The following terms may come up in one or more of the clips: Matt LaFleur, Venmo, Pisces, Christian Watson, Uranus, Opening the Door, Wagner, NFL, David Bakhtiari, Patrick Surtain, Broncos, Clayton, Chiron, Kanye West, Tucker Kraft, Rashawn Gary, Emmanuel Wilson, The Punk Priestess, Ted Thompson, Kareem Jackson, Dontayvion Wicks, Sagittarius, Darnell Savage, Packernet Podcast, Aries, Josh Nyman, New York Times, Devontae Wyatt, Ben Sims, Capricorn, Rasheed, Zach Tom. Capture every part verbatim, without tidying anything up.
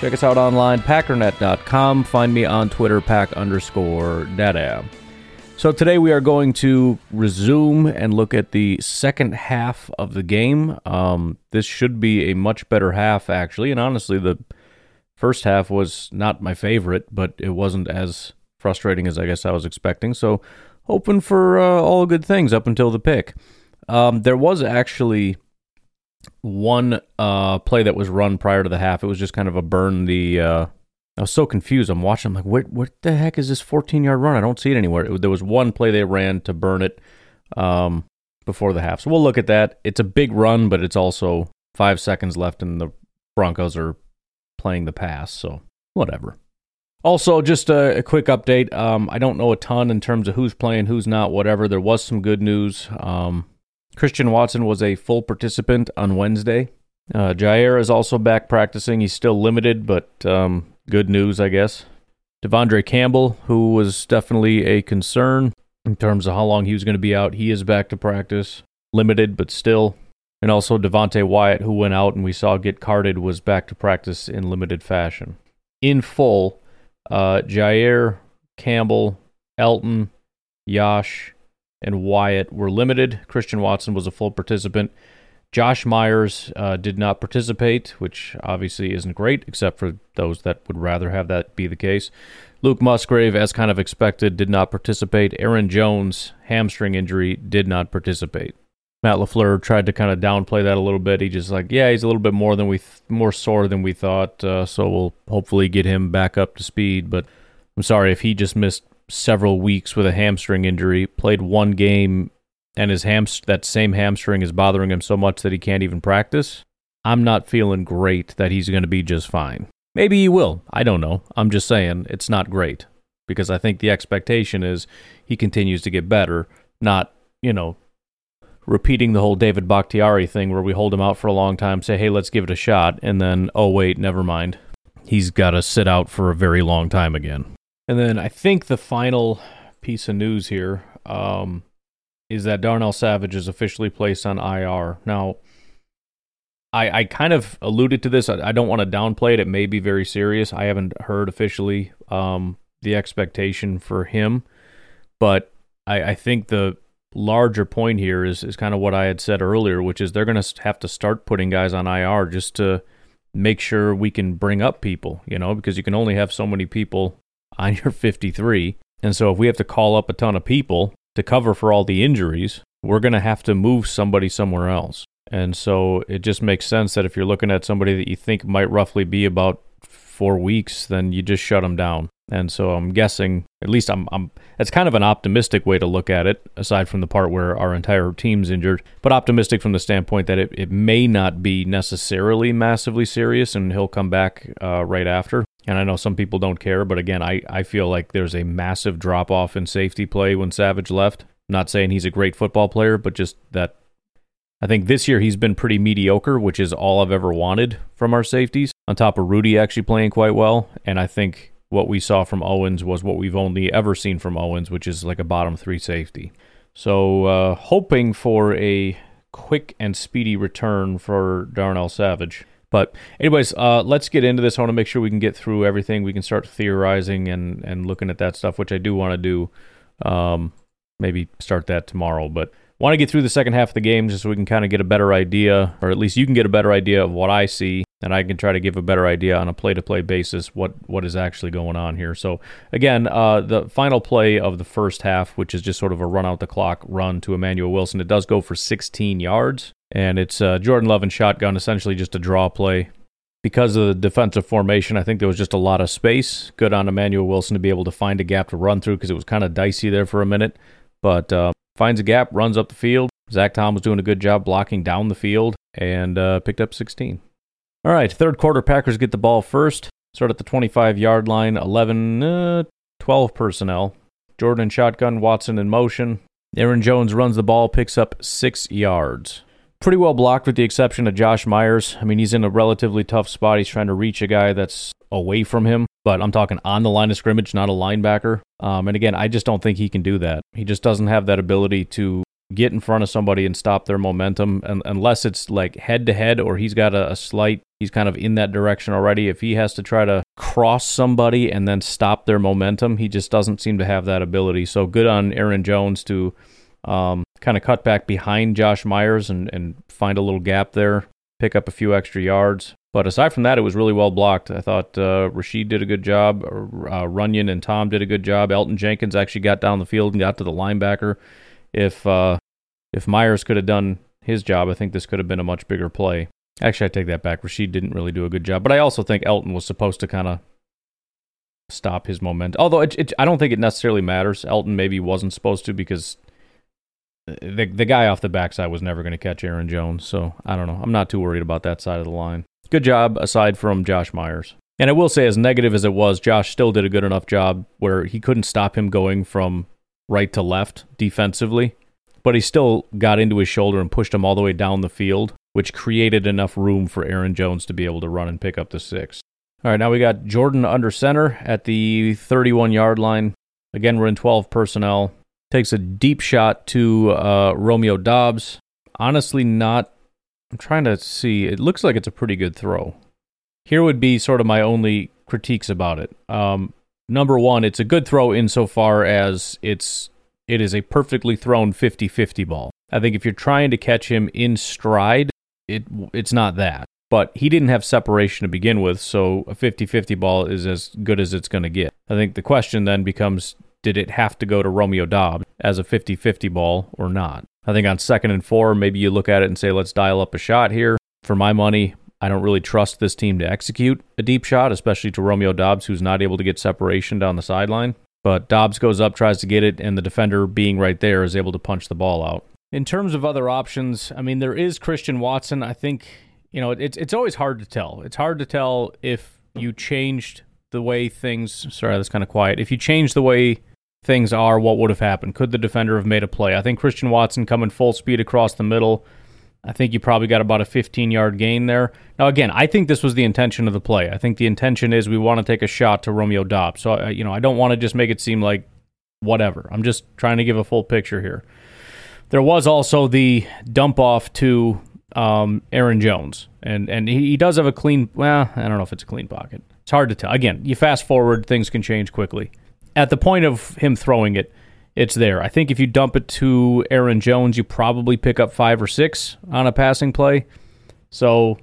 Check us out online, packernet dot com. Find me on Twitter, pack underscore data. So today we are going to resume and look at the second half of the game. Um, this should be a much better half, actually. And honestly, the first half was not my favorite, but it wasn't as frustrating as I guess I was expecting. So hoping for uh, all good things up until the pick. Um, there was actually one uh, play that was run prior to the half. It was just kind of a burn the... Uh, I was so confused. I'm watching. I'm like, what, what the heck is this fourteen-yard run? I don't see it anywhere. It, there was one play they ran to burn it um, before the half. So we'll look at that. It's a big run, but it's also five seconds left, and the Broncos are playing the pass, so whatever. Also, just a, a quick update. Um, I don't know a ton in terms of who's playing, who's not, whatever. There was some good news. Um, Christian Watson was a full participant on Wednesday. Uh, Jair is also back practicing. He's still limited, but um, good news, I guess. Devondre Campbell, who was definitely a concern in terms of how long he was going to be out, he is back to practice. Limited, but still. And also Devontae Wyatt, who went out and we saw get carded, was back to practice in limited fashion. In full, Uh, Jair, Campbell, Elton, Yash, and Wyatt were limited. Christian Watson was a full participant. Josh Myers uh, did not participate, which obviously isn't great, except for those that would rather have that be the case. Luke Musgrave, as kind of expected, did not participate. Aaron Jones, hamstring injury, did not participate. Matt LaFleur tried to kind of downplay that a little bit. He just like, yeah, he's a little bit more than we th- more sore than we thought, uh, so we'll hopefully get him back up to speed. But I'm sorry if he just missed several weeks with a hamstring injury, played one game, and his hamst- that same hamstring is bothering him so much that he can't even practice. I'm not feeling great that he's going to be just fine. Maybe he will. I don't know. I'm just saying it's not great because I think the expectation is he continues to get better, not, you know, repeating the whole David Bakhtiari thing where we hold him out for a long time, say, hey, let's give it a shot, and then, oh, wait, never mind. He's got to sit out for a very long time again. And then I think the final piece of news here um, is that Darnell Savage is officially placed on I R. Now, I, I kind of alluded to this. I, I don't want to downplay it. It may be very serious. I haven't heard officially um, the expectation for him, but I, I think the larger point here is is kind of what I had said earlier, which is they're going to have to start putting guys on I R just to make sure we can bring up people, you know, because you can only have so many people on your fifty-three. And so if we have to call up a ton of people to cover for all the injuries, we're going to have to move somebody somewhere else. And so it just makes sense that if you're looking at somebody that you think might roughly be about four weeks, then you just shut them down. And so I'm guessing, at least I'm, I'm, that's kind of an optimistic way to look at it, aside from the part where our entire team's injured, but optimistic from the standpoint that it, it may not be necessarily massively serious and he'll come back uh, right after. And I know some people don't care, but again, I, I feel like there's a massive drop-off in safety play when Savage left. I'm not saying he's a great football player, but just that I think this year he's been pretty mediocre, which is all I've ever wanted from our safeties, on top of Rudy actually playing quite well. And I think what we saw from Owens was what we've only ever seen from Owens, which is like a bottom three safety. So uh, hoping for a quick and speedy return for Darnell Savage. But anyways, uh, let's get into this. I want to make sure we can get through everything. We can start theorizing and, and looking at that stuff, which I do want to do. Um, maybe start that tomorrow. But want to get through the second half of the game just so we can kind of get a better idea, or at least you can get a better idea of what I see, and I can try to give a better idea on a play-to-play basis what, what is actually going on here. So, again, uh, the final play of the first half, which is just sort of a run-out-the-clock run to Emmanuel Wilson. It does go for sixteen yards, and it's uh, Jordan Love and shotgun, essentially just a draw play. Because of the defensive formation, I think there was just a lot of space. Good on Emmanuel Wilson to be able to find a gap to run through because it was kind of dicey there for a minute. But uh, finds a gap, runs up the field. Zach Tom was doing a good job blocking down the field and uh, picked up sixteen. All right, third quarter, Packers get the ball first. Start at the twenty-five-yard line, eleven, twelve personnel. Jordan in shotgun, Watson in motion. Aaron Jones runs the ball, picks up six yards. Pretty well blocked with the exception of Josh Myers. I mean, he's in a relatively tough spot. He's trying to reach a guy that's away from him, but I'm talking on the line of scrimmage, not a linebacker. Um, and again, I just don't think he can do that. He just doesn't have that ability to get in front of somebody and stop their momentum, and unless it's like head-to-head or he's got a, a slight, he's kind of in that direction already. If he has to try to cross somebody and then stop their momentum, he just doesn't seem to have that ability. So good on Aaron Jones to Um, kind of cut back behind Josh Myers and, and find a little gap there, pick up a few extra yards. But aside from that, it was really well blocked. I thought uh, Rasheed did a good job. Uh, Runyon and Tom did a good job. Elgton Jenkins actually got down the field and got to the linebacker. If uh, if Myers could have done his job, I think this could have been a much bigger play. Actually, I take that back. Rasheed didn't really do a good job. But I also think Elgton was supposed to kind of stop his momentum. Although it, it, I don't think it necessarily matters. Elgton maybe wasn't supposed to because The the guy off the backside was never going to catch Aaron Jones, so I don't know. I'm not too worried about that side of the line. Good job, aside from Josh Myers. And I will say, as negative as it was, Josh still did a good enough job where he couldn't stop him going from right to left defensively, but he still got into his shoulder and pushed him all the way down the field, which created enough room for Aaron Jones to be able to run and pick up the six. All right, now we got Jordan under center at the thirty-one-yard line. Again, we're in twelve personnel. Takes a deep shot to uh, Romeo Doubs. Honestly, not... I'm trying to see. It looks like it's a pretty good throw. Here would be sort of my only critiques about it. Um, number one, it's a good throw insofar as it's it is a perfectly thrown fifty-fifty ball. I think if you're trying to catch him in stride, it it's not that. But he didn't have separation to begin with, so a fifty-fifty ball is as good as it's going to get. I think the question then becomes, did it have to go to Romeo Doubs as a fifty-fifty ball or not? I think on second and four, maybe you look at it and say, let's dial up a shot here. For my money, I don't really trust this team to execute a deep shot, especially to Romeo Doubs, who's not able to get separation down the sideline. But Doubs goes up, tries to get it, and the defender being right there is able to punch the ball out. In terms of other options, I mean, there is Christian Watson. I think, you know, it's it's always hard to tell. It's hard to tell if you changed the way things... Sorry, that's kind of quiet. If you change the way things are, what would have happened? Could the defender have made a play? I think Christian Watson coming full speed across the middle, I think you probably got about a fifteen-yard gain there. Now, again, I think this was the intention of the play. I think the intention is we want to take a shot to Romeo Doubs. So, I, you know, I don't want to just make it seem like whatever. I'm just trying to give a full picture here. There was also the dump-off to um, Aaron Jones, and, and he does have a clean... Well, I don't know if it's a clean pocket. It's hard to tell. Again, you fast-forward, things can change quickly. At the point of him throwing it, it's there. I think if you dump it to Aaron Jones, you probably pick up five or six on a passing play. So,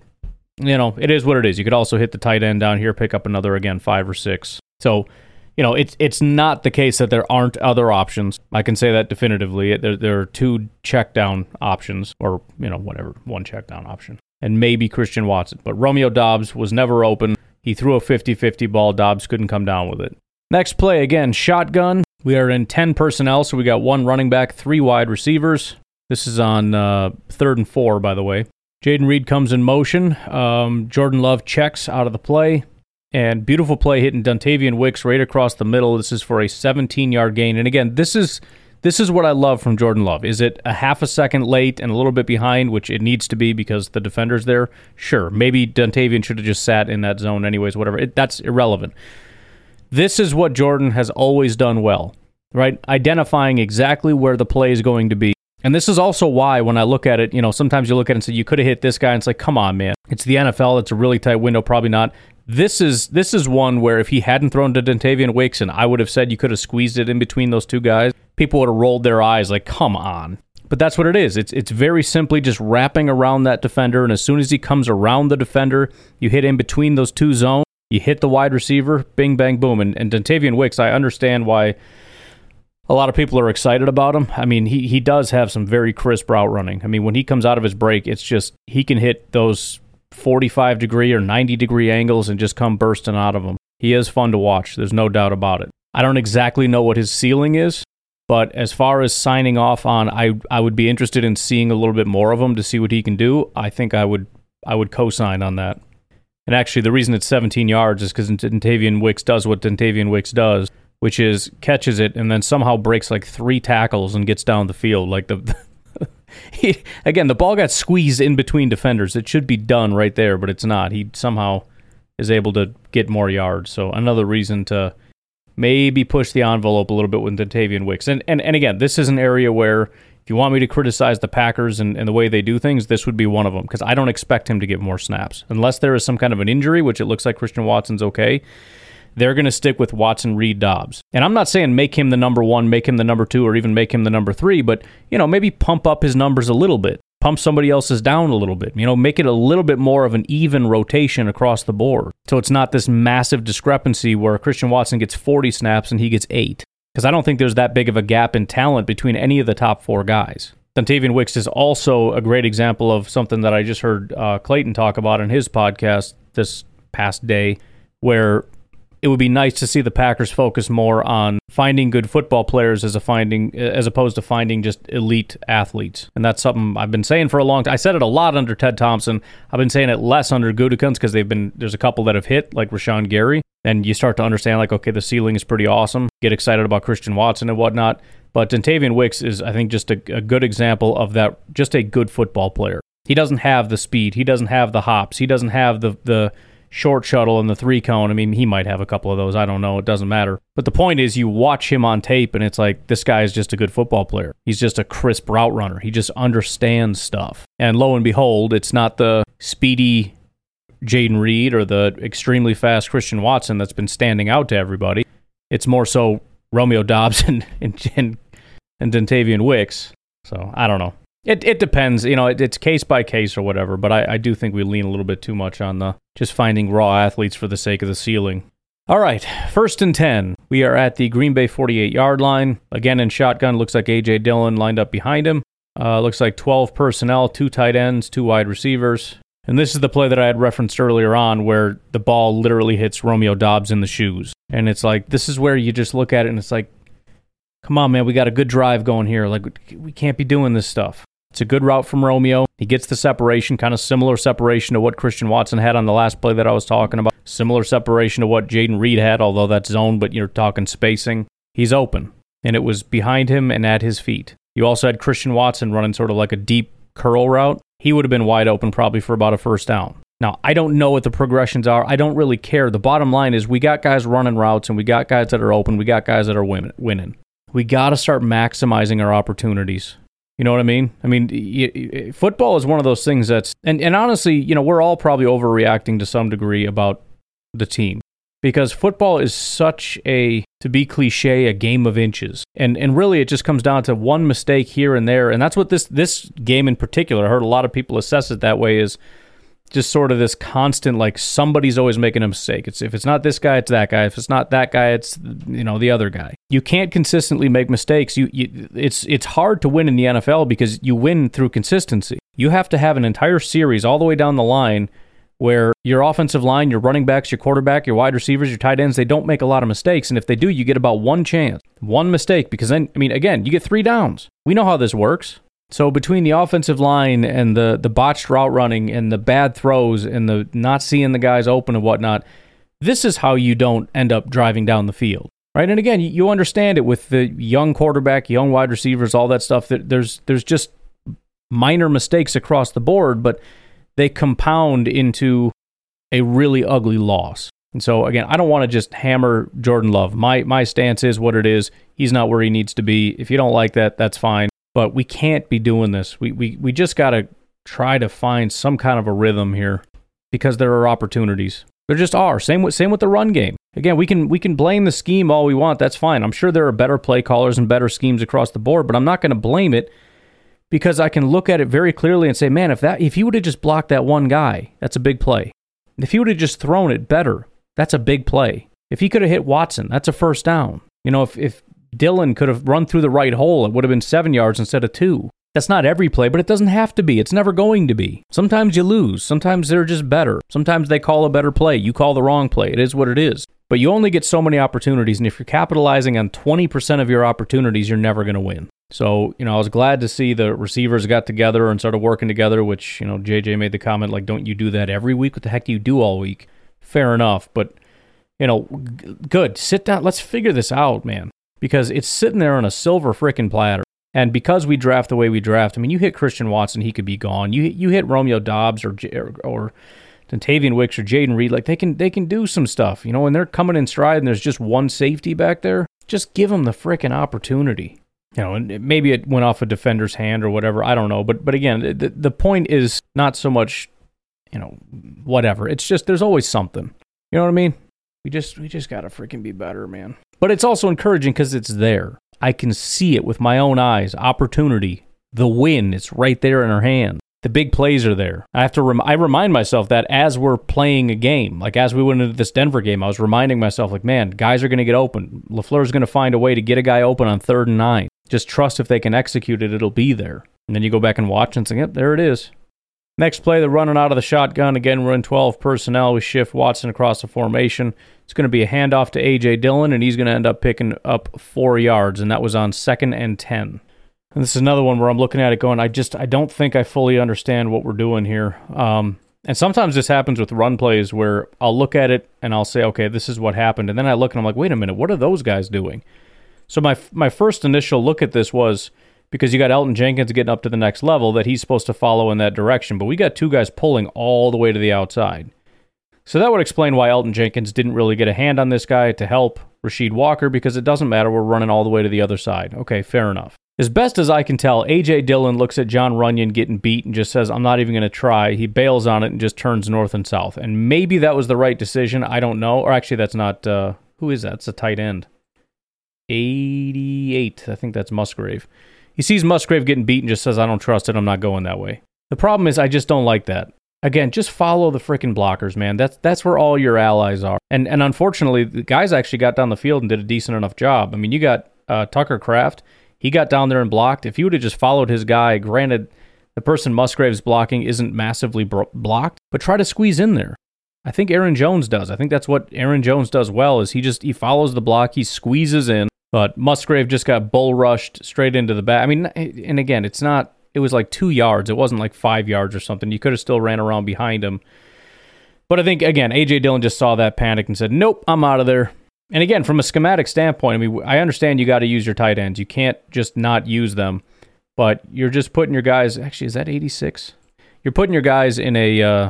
you know, it is what it is. You could also hit the tight end down here, pick up another, again, five or six. So, you know, it's it's not the case that there aren't other options. I can say that definitively. There, there are two check-down options, or, you know, whatever, one check-down option, and maybe Christian Watson. But Romeo Doubs was never open. He threw a fifty-fifty ball. Doubs couldn't come down with it. Next play, again, shotgun. We are in ten personnel, so we got one running back, three wide receivers. This is on uh, third and four, by the way. Jayden Reed comes in motion. Um, Jordan Love checks out of the play. And beautiful play hitting Dontayvion Wicks right across the middle. This is for a seventeen-yard gain. And again, this is this is what I love from Jordan Love. Is it a half a second late and a little bit behind, which it needs to be because the defender's there? Sure, maybe Dontayvion should have just sat in that zone anyways, whatever. It, that's irrelevant. This is what Jordan has always done well, right? Identifying exactly where the play is going to be. And this is also why when I look at it, you know, sometimes you look at it and say, you could have hit this guy, and it's like, come on, man. It's the N F L. It's a really tight window. Probably not. This is this is one where if he hadn't thrown to Dontayvion Wicks, and I would have said you could have squeezed it in between those two guys, people would have rolled their eyes like, come on. But that's what it is. It's it's very simply just wrapping around that defender, and as soon as he comes around the defender, you hit in between those two zones, you hit the wide receiver, bing, bang, boom. And, and Dontayvion Wicks, I understand why a lot of people are excited about him. I mean, he, he does have some very crisp route running. I mean, when he comes out of his break, it's just he can hit those forty-five degree or ninety degree angles and just come bursting out of them. He is fun to watch. There's no doubt about it. I don't exactly know what his ceiling is. But as far as signing off on, I I would be interested in seeing a little bit more of him to see what he can do. I think I would I would co-sign on that. And actually, the reason it's seventeen yards is because Dontayvion Wicks does what Dontayvion Wicks does, which is catches it and then somehow breaks like three tackles and gets down the field. Like the he, again, the ball got squeezed in between defenders. It should be done right there, but it's not. He somehow is able to get more yards. So another reason to maybe push the envelope a little bit with Dontayvion Wicks. And, and and again, this is an area where if you want me to criticize the Packers and, and the way they do things, this would be one of them, because I don't expect him to get more snaps. Unless there is some kind of an injury, which it looks like Christian Watson's okay, they're going to stick with Watson, Reed, Doubs. And I'm not saying make him the number one, make him the number two, or even make him the number three, but, you know, maybe pump up his numbers a little bit. Pump somebody else's down a little bit, you know, make it a little bit more of an even rotation across the board. So it's not this massive discrepancy where Christian Watson gets forty snaps and he gets eight. Because I don't think there's that big of a gap in talent between any of the top four guys. Dontayvion Wicks is also a great example of something that I just heard uh, Clayton talk about in his podcast this past day, where it would be nice to see the Packers focus more on finding good football players as a finding as opposed to finding just elite athletes. And that's something I've been saying for a long time. I said it a lot under Ted Thompson. I've been saying it less under Gutekunst because they've been there's a couple that have hit, like Rashawn Gary. And you start to understand, like, okay, the ceiling is pretty awesome. Get excited about Christian Watson and whatnot. But Dontayvion Wicks is, I think, just a, a good example of that, just a good football player. He doesn't have the speed. He doesn't have the hops. He doesn't have the the... short shuttle and the three cone. I mean, he might have a couple of those. I don't know. It doesn't matter. But the point is you watch him on tape and it's like, this guy is just a good football player. He's just a crisp route runner. He just understands stuff. And lo and behold, it's not the speedy Jayden Reed or the extremely fast Christian Watson that's been standing out to everybody. It's more so Romeo Doubs and and, and, and Dontayvion Wicks. So I don't know. It it depends, you know, it, it's case by case or whatever, but I, I do think we lean a little bit too much on the just finding raw athletes for the sake of the ceiling. All right, first and ten. We are at the Green Bay forty-eight-yard line. Again, in shotgun, looks like A J Dillon lined up behind him. Uh, looks like twelve personnel, two tight ends, two wide receivers. And this is the play that I had referenced earlier on where the ball literally hits Romeo Doubs in the shoes. And it's like, this is where you just look at it and it's like, come on, man, we got a good drive going here. Like, we can't be doing this stuff. It's a good route from Romeo. He gets the separation, kind of similar separation to what Christian Watson had on the last play that I was talking about. Similar separation to what Jayden Reed had, although that's zone, but you're talking spacing. He's open, and it was behind him and at his feet. You also had Christian Watson running sort of like a deep curl route. He would have been wide open probably for about a first down. Now, I don't know what the progressions are. I don't really care. The bottom line is we got guys running routes, and we got guys that are open. We got guys that are winning. We got to start maximizing our opportunities. You know what I mean? I mean, y- y- football is one of those things that's, and, and honestly, you know, we're all probably overreacting to some degree about the team because football is such a, to be cliche, a game of inches. And and really it just comes down to one mistake here and there. And that's what this, this game in particular, I heard a lot of people assess it that way, is just sort of this constant, like somebody's always making a mistake. It's if it's not this guy, it's that guy. If it's not that guy, it's, you know, the other guy. You can't consistently make mistakes. You, you it's it's hard to win in the N F L because you win through consistency. You have to have an entire series all the way down the line where your offensive line, your running backs, your quarterback, your wide receivers, your tight ends, they don't make a lot of mistakes. And if they do, you get about one chance, one mistake, because then, I mean, again, you get three downs. We know how this works. So between the offensive line and the, the botched route running and the bad throws and the not seeing the guys open and whatnot, this is how you don't end up driving down the field, right? And again, you understand it with the young quarterback, young wide receivers, all that stuff. That there's there's just minor mistakes across the board, but they compound into a really ugly loss. And so, again, I don't want to just hammer Jordan Love. My my stance is what it is. He's not where he needs to be. If you don't like that, that's fine. But we can't be doing this. We we, we just got to try to find some kind of a rhythm here because there are opportunities. There just are. Same with same with the run game. Again, we can we can blame the scheme all we want. That's fine. I'm sure there are better play callers and better schemes across the board, but I'm not going to blame it because I can look at it very clearly and say, man, if that if he would have just blocked that one guy, that's a big play. If he would have just thrown it better, that's a big play. If he could have hit Watson, that's a first down. You know, if, if Dillon could have run through the right hole, it would have been seven yards instead of two. That's not every play, but it doesn't have to be. It's never going to be. Sometimes you lose. Sometimes they're just better. Sometimes they call a better play. You call the wrong play. It is what it is. But you only get so many opportunities, and if you're capitalizing on twenty percent of your opportunities, you're never going to win. So, you know, I was glad to see the receivers got together and started working together, which, you know, J J made the comment, like, don't you do that every week? What the heck do you do all week? Fair enough, but, you know, g- good. Sit down. Let's figure this out, man, because it's sitting there on a silver frickin' platter. And because we draft the way we draft, I mean, you hit Christian Watson, he could be gone. You you hit Romeo Doubs or or, or Dontayvion Wicks or Jayden Reed, like they can they can do some stuff, you know. And they're coming in stride, and there's just one safety back there. Just give them the frickin' opportunity, you know. And maybe it went off a defender's hand or whatever. I don't know. But but again, the the point is not so much, you know, whatever. It's just there's always something. You know what I mean? We just we just gotta freaking be better, man. But it's also encouraging because it's there. I can see it with my own eyes. Opportunity, the win, it's right there in our hand. The big plays are there. I have to. Rem- I remind myself that as we're playing a game, like as we went into this Denver game, I was reminding myself, like, man, guys are gonna get open. LaFleur's gonna find a way to get a guy open on third and nine. Just trust if they can execute it, it'll be there. And then you go back and watch and say, yep, there it is. Next play, they're running out of the shotgun. Again, we're in twelve personnel. We shift Watson across the formation. It's going to be a handoff to A J Dillon, and he's going to end up picking up four yards, and that was on second and ten. And this is another one where I'm looking at it going, I just, I don't think I fully understand what we're doing here. Um, and sometimes this happens with run plays where I'll look at it and I'll say, okay, this is what happened. And then I look and I'm like, wait a minute, what are those guys doing? So my my first initial look at this was, because you got Elgton Jenkins getting up to the next level, that he's supposed to follow in that direction. But we got two guys pulling all the way to the outside. So that would explain why Elgton Jenkins didn't really get a hand on this guy to help Rasheed Walker, because it doesn't matter, we're running all the way to the other side. Okay, fair enough. As best as I can tell, A J Dillon looks at John Runyon getting beat and just says, I'm not even going to try. He bails on it and just turns north and south. And maybe that was the right decision. I don't know. Or actually, that's not... Uh, who is that? It's a tight end. eighty-eight. I think that's Musgrave. He sees Musgrave getting beat and just says, I don't trust it. I'm not going that way. The problem is I just don't like that. Again, just follow the frickin' blockers, man. That's that's where all your allies are. And and unfortunately, the guys actually got down the field and did a decent enough job. I mean, you got uh, Tucker Kraft. He got down there and blocked. If he would have just followed his guy, granted, the person Musgrave's blocking isn't massively bro- blocked, but try to squeeze in there. I think Aaron Jones does. I think that's what Aaron Jones does well is he just he follows the block, he squeezes in. But Musgrave just got bull rushed straight into the back. I mean, and again, it's not, it was like two yards. It wasn't like five yards or something. You could have still ran around behind him. But I think, again, A J Dillon just saw that panic and said, nope, I'm out of there. And again, from a schematic standpoint, I mean, I understand you got to use your tight ends. You can't just not use them. But you're just putting your guys, actually, is that eighty-six? You're putting your guys in a uh,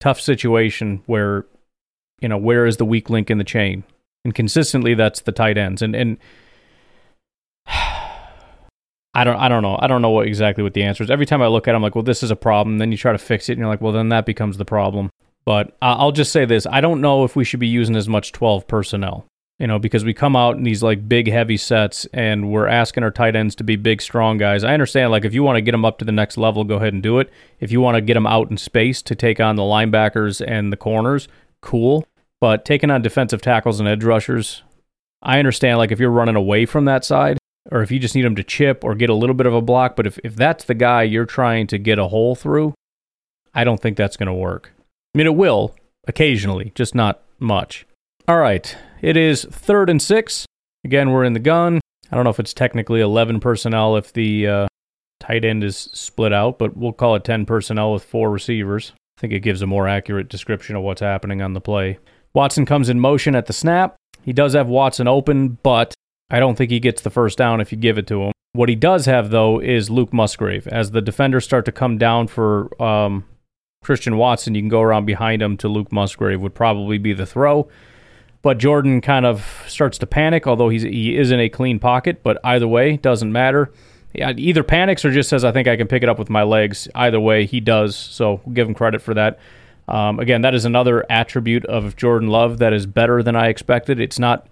tough situation where, you know, where is the weak link in the chain? And consistently, that's the tight ends. And and I don't I don't know. I don't know what exactly what the answer is. Every time I look at it, I'm like, well, this is a problem. Then you try to fix it, and you're like, well, then that becomes the problem. But I'll just say this. I don't know if we should be using as much twelve personnel, you know, because we come out in these, like, big, heavy sets, and we're asking our tight ends to be big, strong guys. I understand, like, if you want to get them up to the next level, go ahead and do it. If you want to get them out in space to take on the linebackers and the corners, cool. But taking on defensive tackles and edge rushers, I understand, like, if you're running away from that side, or if you just need them to chip or get a little bit of a block, but if, if that's the guy you're trying to get a hole through, I don't think that's going to work. I mean, it will occasionally, just not much. All right, it is third and six. Again, we're in the gun. I don't know if it's technically eleven personnel if the uh, tight end is split out, but we'll call it ten personnel with four receivers. I think it gives a more accurate description of what's happening on the play. Watson comes in motion at the snap. He does have Watson open, but I don't think he gets the first down if you give it to him. What he does have, though, is Luke Musgrave. As the defenders start to come down for um, Christian Watson, you can go around behind him to Luke Musgrave, would probably be the throw. But Jordan kind of starts to panic, although he's, he is in a clean pocket. But either way, doesn't matter. Either panics or just says, I think I can pick it up with my legs. Either way, he does. So we'll give him credit for that. Um, again, that is another attribute of Jordan Love that is better than I expected. It's not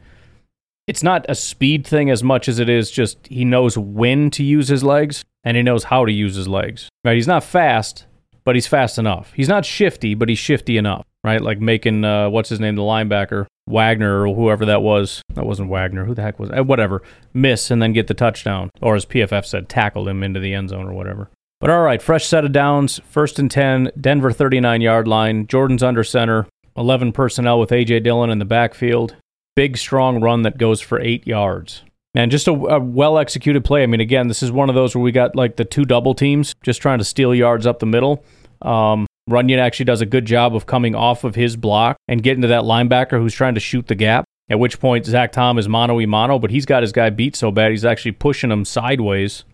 it's not a speed thing as much as it is just he knows when to use his legs and he knows how to use his legs. Right? He's not fast, but he's fast enough. He's not shifty, but he's shifty enough. Right? Like making, uh, what's his name, the linebacker, Wagner or whoever that was. That wasn't Wagner. Who the heck was it? Whatever. Miss and then get the touchdown. Or as P F F said, tackle him into the end zone or whatever. But all right, fresh set of downs, first and ten, Denver thirty-nine-yard line, Jordan's under center, eleven personnel with A J Dillon in the backfield. Big, strong run that goes for eight yards. And just a, a well-executed play. I mean, again, this is one of those where we got like the two double teams just trying to steal yards up the middle. Um, Runyon actually does a good job of coming off of his block and getting to that linebacker who's trying to shoot the gap, at which point Zach Tom is mano-y-mano, but he's got his guy beat so bad he's actually pushing him sideways.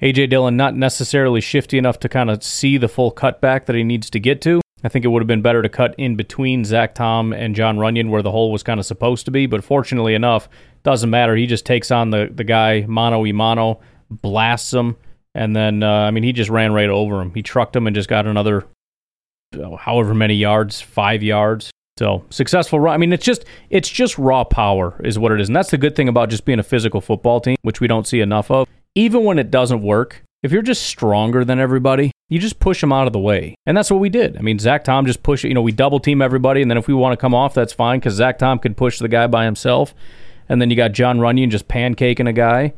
A J Dillon not necessarily shifty enough to kind of see the full cutback that he needs to get to. I think it would have been better to cut in between Zach Tom and John Runyon where the hole was kind of supposed to be, but fortunately enough, doesn't matter. He just takes on the, the guy mano-y-mano, blasts him, and then, uh, I mean, he just ran right over him. He trucked him and just got another oh, however many yards, five yards. So successful run. I mean, it's just it's just raw power is what it is, and that's the good thing about just being a physical football team, which we don't see enough of. Even when it doesn't work, if you're just stronger than everybody, you just push them out of the way. And that's what we did. I mean, Zach Tom just pushed, you know, we double team everybody. And then if we want to come off, that's fine because Zach Tom could push the guy by himself. And then you got John Runyon just pancaking a guy.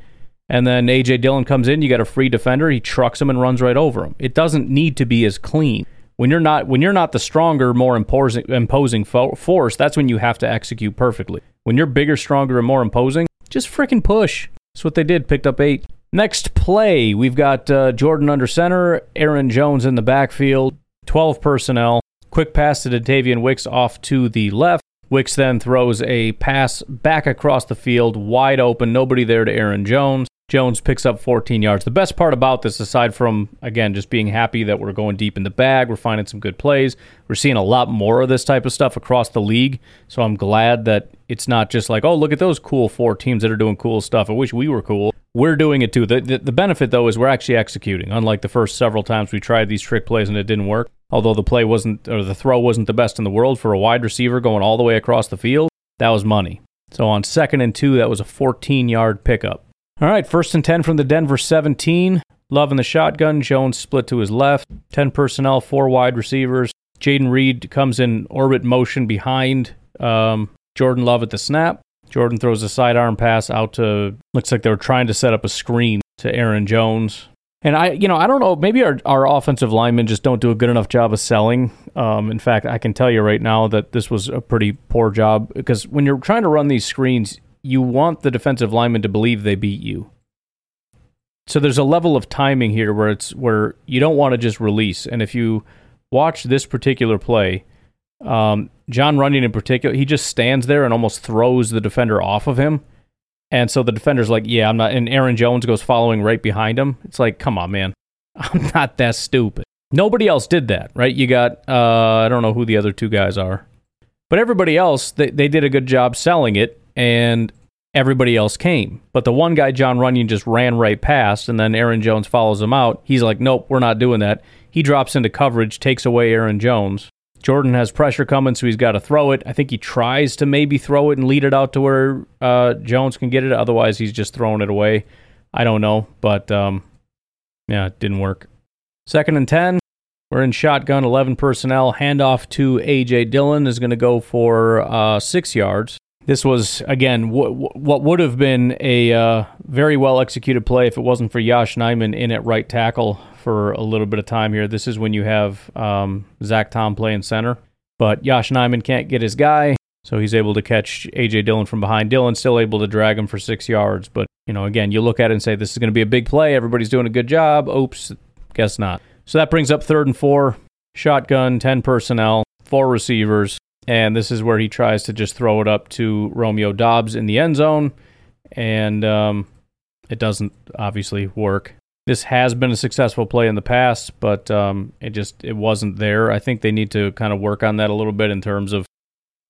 And then A J Dillon comes in, you got a free defender. He trucks him and runs right over him. It doesn't need to be as clean. When you're not when you're not the stronger, more imposing, imposing fo- force, that's when you have to execute perfectly. When you're bigger, stronger, and more imposing, just freaking push. That's what they did. Picked up eight. Next play, we've got uh, Jordan under center, Aaron Jones in the backfield, twelve personnel. Quick pass to Dontayvion Wicks off to the left. Wicks then throws a pass back across the field, wide open, nobody there to Aaron Jones. Jones picks up fourteen yards. The best part about this, aside from, again, just being happy that we're going deep in the bag, we're finding some good plays, we're seeing a lot more of this type of stuff across the league, so I'm glad that it's not just like, oh, look at those cool four teams that are doing cool stuff. I wish we were cool. We're doing it too. The, the the benefit, though, is we're actually executing, unlike the first several times we tried these trick plays and it didn't work. Although the play wasn't, or the throw wasn't the best in the world for a wide receiver going all the way across the field, that was money. So on second and two, that was a fourteen-yard pickup. All right, first and ten from the Denver seventeen. Love in the shotgun. Jones split to his left. ten personnel, four wide receivers. Jayden Reed comes in orbit motion behind um, Jordan Love at the snap. Jordan throws a sidearm pass out to, looks like they were trying to set up a screen to Aaron Jones. And I, you know, I don't know, maybe our, our offensive linemen just don't do a good enough job of selling. Um, in fact, I can tell you right now that this was a pretty poor job because when you're trying to run these screens, you want the defensive lineman to believe they beat you. So there's a level of timing here where it's, where you don't want to just release. And if you watch this particular play, um, John Runyon in particular, he just stands there and almost throws the defender off of him. And so the defender's like, yeah, I'm not. And Aaron Jones goes following right behind him. It's like, come on, man. I'm not that stupid. Nobody else did that, right? You got, uh, I don't know who the other two guys are. But everybody else, they, they did a good job selling it, and everybody else came. But the one guy, John Runyon, just ran right past, and then Aaron Jones follows him out. He's like, nope, we're not doing that. He drops into coverage, takes away Aaron Jones. Jordan has pressure coming, so he's got to throw it. I think he tries to maybe throw it and lead it out to where uh, Jones can get it. Otherwise, he's just throwing it away. I don't know, but um, yeah, it didn't work. Second and ten. We're in shotgun, eleven personnel. Handoff to A J. Dillon is going to go for uh, six yards. This was, again, w- w- what would have been a uh, very well-executed play if it wasn't for Josh Nyman in at right tackle for a little bit of time here. This is when you have um, Zach Tom playing center. But Josh Nyman can't get his guy, so he's able to catch A J. Dillon from behind. Dillon's still able to drag him for six yards. But, you know, again, you look at it and say, this is going to be a big play. Everybody's doing a good job. Oops, guess not. So that brings up third and four. Shotgun, ten personnel, four receivers. And this is where he tries to just throw it up to Romeo Doubs in the end zone. And um, it doesn't obviously work. this has been a successful play in the past, but um, it just it wasn't there. I think they need to kind of work on that a little bit in terms of,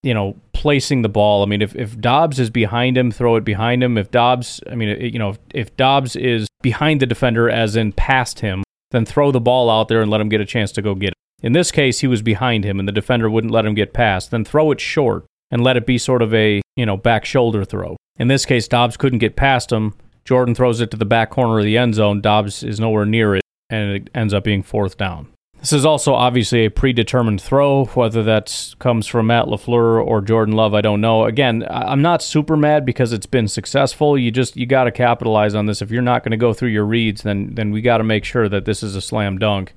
you know, placing the ball. I mean, if, if Doubs is behind him, throw it behind him. If Doubs, I mean, it, you know, if, if Doubs is behind the defender, as in past him, then throw the ball out there and let him get a chance to go get it. In this case, he was behind him, and the defender wouldn't let him get past. Then throw it short and let it be sort of a, you know, back shoulder throw. In this case, Doubs couldn't get past him. Jordan throws it to the back corner of the end zone. Doubs is nowhere near it, and it ends up being fourth down. This is also obviously a predetermined throw. Whether that comes from Matt LaFleur or Jordan Love, I don't know. Again, I'm not super mad because it's been successful. You just you got to capitalize on this. If you're not going to go through your reads, then then we got to make sure that this is a slam dunk,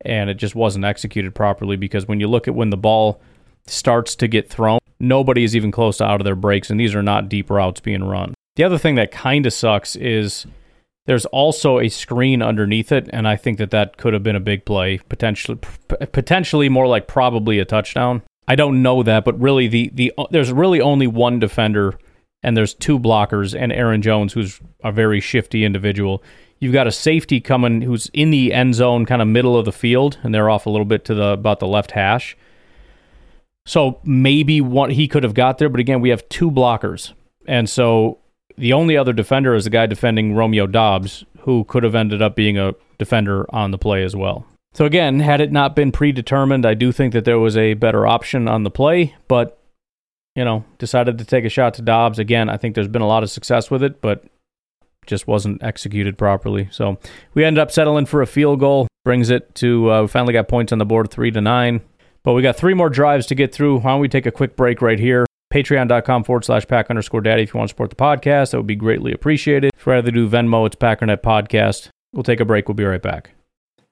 and it just wasn't executed properly. Because when you look at when the ball starts to get thrown, nobody is even close to out of their breaks, and these are not deep routes being run. The other thing that kind of sucks is there's also a screen underneath it, and I think that that could have been a big play, potentially p- potentially more like probably a touchdown. I don't know that, but really the, the there's really only one defender, and there's two blockers, and Aaron Jones, who's a very shifty individual. You've got a safety coming who's in the end zone, kind of middle of the field, and they're off a little bit to the about the left hash. So maybe one, he could have got there, but again, we have two blockers, and so the only other defender is the guy defending Romeo Doubs, who could have ended up being a defender on the play as well. So again, had it not been predetermined, I do think that there was a better option on the play, but, you know, decided to take a shot to Doubs. Again, I think there's been a lot of success with it, but just wasn't executed properly. So we ended up settling for a field goal. Brings it to, uh, we finally got points on the board, three to nine. But we got three more drives to get through. Why don't we take a quick break right here? Patreon.com forward slash pack underscore daddy if you want to support the podcast. That would be greatly appreciated. If you'd rather do Venmo, it's Packernet Podcast. We'll take a break. We'll be right back.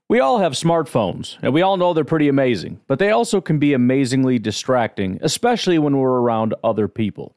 We all have smartphones, and we all know they're pretty amazing, but they also can be amazingly distracting, especially when we're around other people.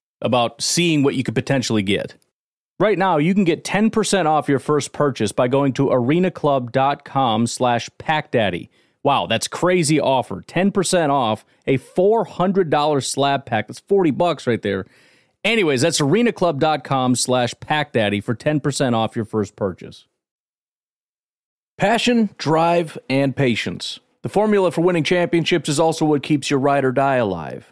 about seeing what you could potentially get. Right now, you can get ten percent off your first purchase by going to arenaclub.com slash packdaddy. Wow, that's crazy offer. ten percent off a four hundred dollars slab pack. That's forty bucks right there. Anyways, that's arenaclub.com slash packdaddy for ten percent off your first purchase. Passion, drive, and patience. The formula for winning championships is also what keeps your ride or die alive.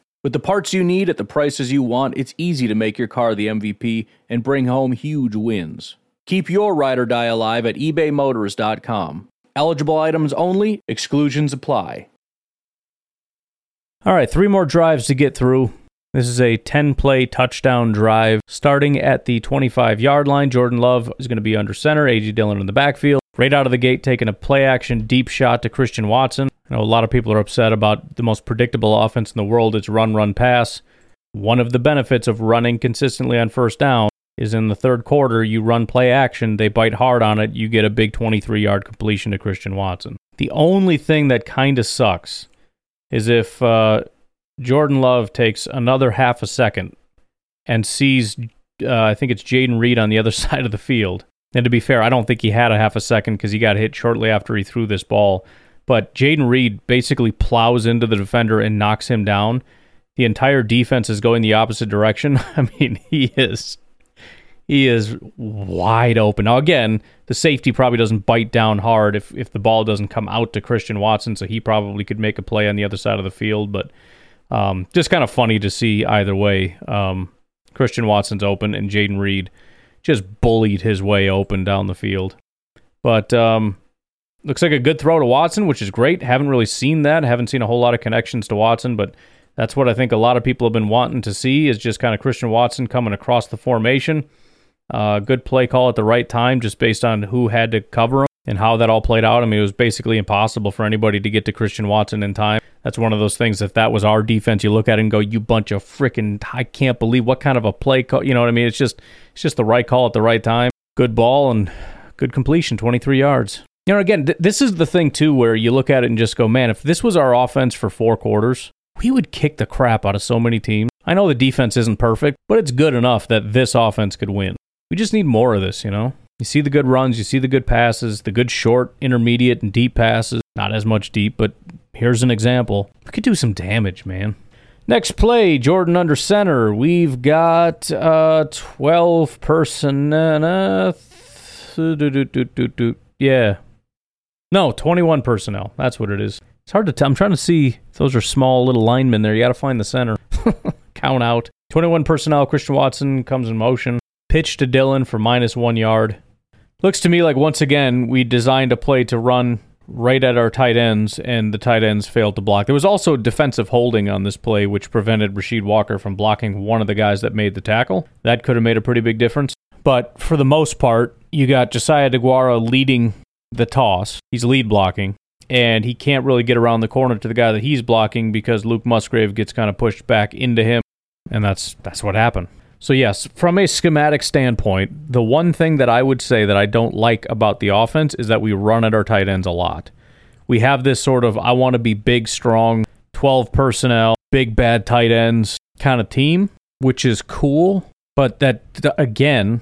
With the parts you need at the prices you want, it's easy to make your car the M V P and bring home huge wins. Keep your ride or die alive at ebay motors dot com. Eligible items only. Exclusions apply. All right, three more drives to get through. This is a ten-play touchdown drive. Starting at the twenty-five-yard line, Jordan Love is going to be under center. A J Dillon in the backfield. Right out of the gate, taking a play-action deep shot to Christian Watson. I know a lot of people are upset about the most predictable offense in the world. It's run, run, pass. One of the benefits of running consistently on first down is in the third quarter, you run play action, they bite hard on it, you get a big twenty-three-yard completion to Christian Watson. The only thing that kind of sucks is if uh, Jordan Love takes another half a second and sees, uh, I think it's Jayden Reed on the other side of the field, And to be fair, I don't think he had a half a second because he got hit shortly after he threw this ball. But Jayden Reed basically plows into the defender and knocks him down. The entire defense is going the opposite direction. I mean, he is he is wide open. Now, again, the safety probably doesn't bite down hard if, if the ball doesn't come out to Christian Watson, so he probably could make a play on the other side of the field. But um, just kind of funny to see either way. Um, Christian Watson's open, and Jayden Reed just bullied his way open down the field. But um, looks like a good throw to Watson, which is great. Haven't really seen that. Haven't seen a whole lot of connections to Watson, but that's what I think a lot of people have been wanting to see, is just kind of Christian Watson coming across the formation. Uh, good play call at the right time, just based on who had to cover him and how that all played out. I mean, it was basically impossible for anybody to get to Christian Watson in time. That's one of those things, if that was our defense, you look at it and go, you bunch of freaking, I can't believe what kind of a play call. You know what I mean? It's just it's just the right call at the right time. Good ball and good completion, twenty-three yards. You know, again, th- this is the thing, too, where you look at it and just go, man, if this was our offense for four quarters, we would kick the crap out of so many teams. I know the defense isn't perfect, but it's good enough that this offense could win. We just need more of this, you know? You see the good runs, you see the good passes, the good short, intermediate, and deep passes. Not as much deep, but here's an example. We could do some damage, man. Next play, Jordan under center. We've got uh, twelve person. Uh, th- yeah. No, twenty-one personnel. That's what it is. It's hard to tell. I'm trying to see if those are small little linemen there. You got to find the center. Count out. twenty-one personnel. Christian Watson comes in motion. Pitch to Dillon for minus one yard. Looks to me like, once again, we designed a play to run right at our tight ends, and the tight ends failed to block. There was also defensive holding on this play, which prevented Rasheed Walker from blocking one of the guys that made the tackle. That could have made a pretty big difference. But for the most part, you got Josiah DeGuara leading the toss. He's lead blocking, and he can't really get around the corner to the guy that he's blocking because Luke Musgrave gets kind of pushed back into him, and that's that's what happened. So yes, from a schematic standpoint, the one thing that I would say that I don't like about the offense is that we run at our tight ends a lot. We have this sort of, I want to be big, strong, twelve personnel, big, bad tight ends kind of team, which is cool, but that, again,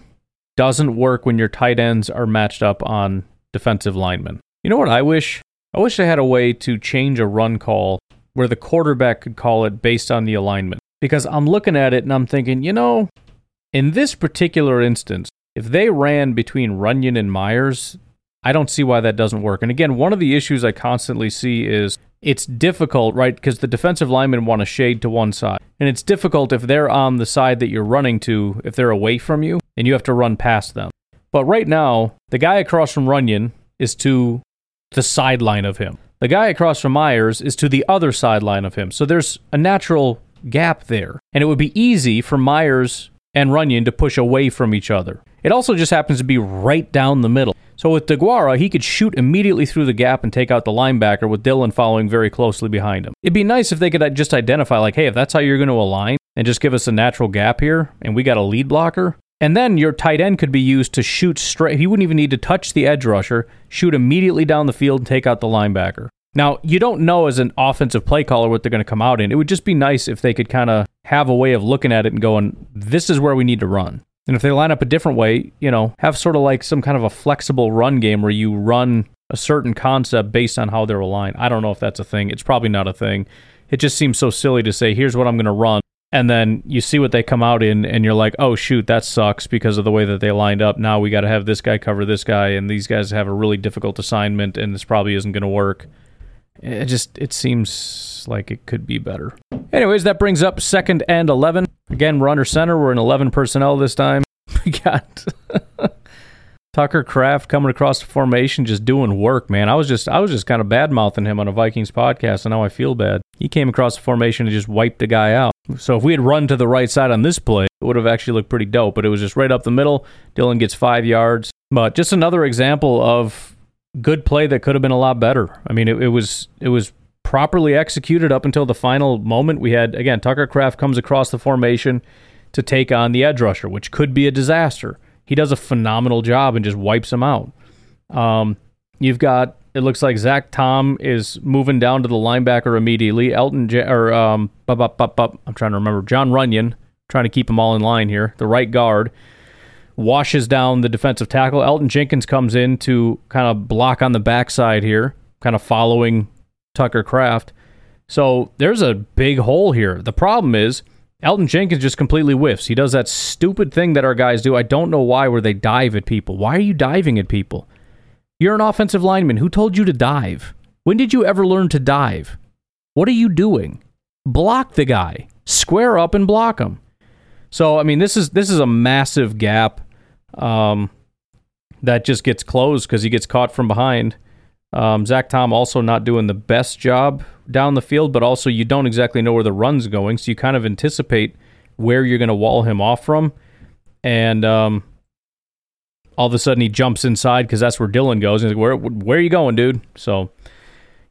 doesn't work when your tight ends are matched up on defensive linemen. You know what I wish? I wish I had a way to change a run call where the quarterback could call it based on the alignment. Because I'm looking at it and I'm thinking, you know, in this particular instance, if they ran between Runyon and Myers, I don't see why that doesn't work. And again, one of the issues I constantly see is it's difficult, right? Because the defensive linemen want to shade to one side. And it's difficult if they're on the side that you're running to, if they're away from you, and you have to run past them. But right now, the guy across from Runyon is to the sideline of him. The guy across from Myers is to the other sideline of him. So there's a natural gap there, and it would be easy for Myers and Runyon to push away from each other. It also just happens to be right down the middle. So with DeGuara, he could shoot immediately through the gap and take out the linebacker, with Dillon following very closely behind him. It'd be nice if they could just identify, like, hey, if that's how you're going to align and just give us a natural gap here, and we got a lead blocker, and then your tight end could be used to shoot straight. He wouldn't even need to touch the edge rusher, shoot immediately down the field and take out the linebacker. Now, you don't know as an offensive play caller what they're going to come out in. It would just be nice if they could kind of have a way of looking at it and going, this is where we need to run. And if they line up a different way, you know, have sort of like some kind of a flexible run game where you run a certain concept based on how they're aligned. I don't know if that's a thing. It's probably not a thing. It just seems so silly to say, here's what I'm going to run. And then you see what they come out in, and you're like, oh, shoot, that sucks because of the way that they lined up. Now we got to have this guy cover this guy, and these guys have a really difficult assignment, and this probably isn't going to work. It just, it seems like it could be better. Anyways, that brings up second and eleven. Again, we're under center. We're in eleven personnel this time. We got Tucker Kraft coming across the formation, just doing work, man. I was just, I was just kind of bad-mouthing him on a Vikings podcast, and now I feel bad. He came across the formation and just wiped the guy out. So if we had run to the right side on this play, it would have actually looked pretty dope, but it was just right up the middle. Dillon gets five yards. But just another example of good play that could have been a lot better. I mean, it, it was it was properly executed up until the final moment. We had, again, Tucker Kraft comes across the formation to take on the edge rusher, which could be a disaster. He does a phenomenal job and just wipes him out. Um, you've got, it looks like Zach Tom is moving down to the linebacker immediately. Elgton, J- or um, bup, bup, bup, bup, I'm trying to remember, John Runyon, trying to keep them all in line here, the right guard, washes down the defensive tackle. Elgton Jenkins comes in to kind of block on the backside here, kind of following Tucker Kraft. So there's a big hole here. The problem is Elgton Jenkins just completely whiffs. He does that stupid thing that our guys do. I don't know why, where they dive at people. Why are you diving at people? You're an offensive lineman. Who told you to dive? When did you ever learn to dive? What are you doing? Block the guy. Square up and block him. So, I mean, this is this is a massive gap um, that just gets closed because he gets caught from behind. Um, Zach Tom also not doing the best job down the field, but also you don't exactly know where the run's going, so you kind of anticipate where you're going to wall him off from. And um, all of a sudden he jumps inside because that's where Dillon goes. And he's like, where, where are you going, dude? So,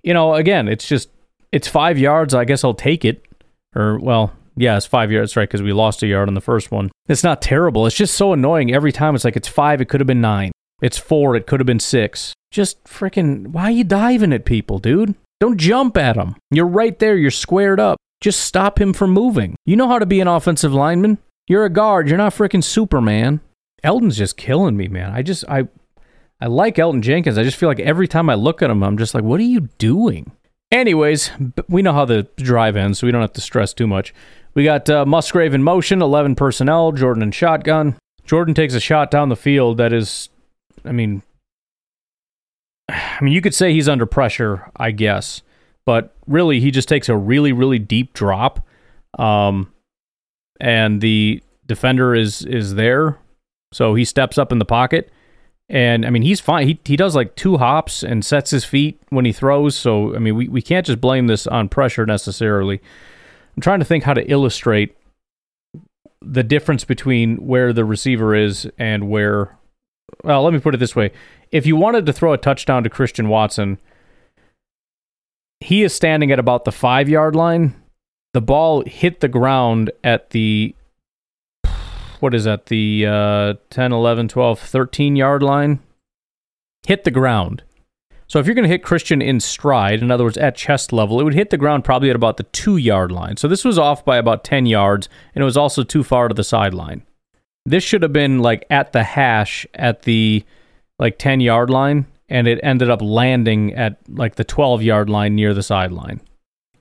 you know, again, it's just, it's five yards. I guess I'll take it. Or, well, yeah, it's five yards, right, because we lost a yard on the first one. It's not terrible. It's just so annoying every time. It's like, it's five, it could have been nine. It's four, it could have been six. Just freaking, why are you diving at people, dude? Don't jump at them. You're right there. You're squared up. Just stop him from moving. You know how to be an offensive lineman. You're a guard. You're not freaking Superman. Elton's just killing me, man. I just, I, I like Elgton Jenkins. I just feel like every time I look at him, I'm just like, what are you doing? Anyways, we know how the drive ends, so we don't have to stress too much. We got uh, Musgrave in motion, eleven personnel, Jordan in shotgun. Jordan takes a shot down the field that is, I mean, I mean, you could say he's under pressure, I guess, but really he just takes a really, really deep drop, um, and the defender is is there, so he steps up in the pocket, and I mean he's fine. He he does like two hops and sets his feet when he throws. So I mean we we can't just blame this on pressure necessarily. I'm trying to think how to illustrate the difference between where the receiver is and where. Well, let me put it this way. If you wanted to throw a touchdown to Christian Watson, he is standing at about the five-yard line. The ball hit the ground at the, what is that, the uh, ten, eleven, twelve, thirteen-yard line? Hit the ground. So if you're going to hit Christian in stride, in other words, at chest level, it would hit the ground probably at about the two-yard line. So this was off by about ten yards, and it was also too far to the sideline. This should have been like at the hash at the like ten-yard line, and it ended up landing at like the twelve-yard line near the sideline.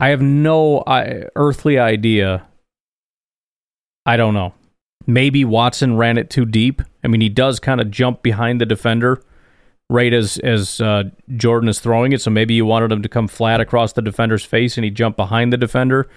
I have no I, earthly idea. I don't know. Maybe Watson ran it too deep. I mean, he does kind of jump behind the defender right as, as uh, Jordan is throwing it, so maybe you wanted him to come flat across the defender's face and he jumped behind the defender.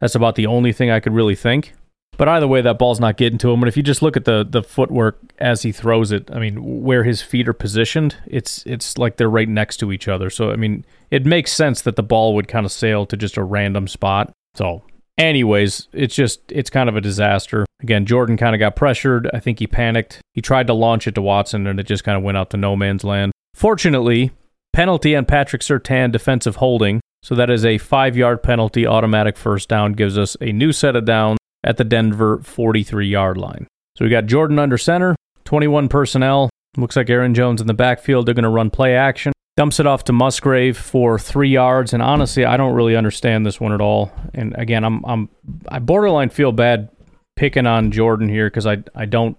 That's about the only thing I could really think. But either way, that ball's not getting to him. But if you just look at the the footwork as he throws it, I mean, where his feet are positioned, it's it's like they're right next to each other. So, I mean, it makes sense that the ball would kind of sail to just a random spot. So, anyways, it's just, it's kind of a disaster. Again, Jordan kind of got pressured. I think he panicked. He tried to launch it to Watson, and it just kind of went out to no man's land. Fortunately, penalty on Patrick Surtain, defensive holding. So that is a five-yard penalty, automatic first down, gives us a new set of downs at the Denver forty-three-yard line. So we got Jordan under center, twenty-one personnel. Looks like Aaron Jones in the backfield. They're going to run play action. Dumps it off to Musgrave for three yards. And honestly, I don't really understand this one at all. And again, I'm I'm I borderline feel bad picking on Jordan here because I I don't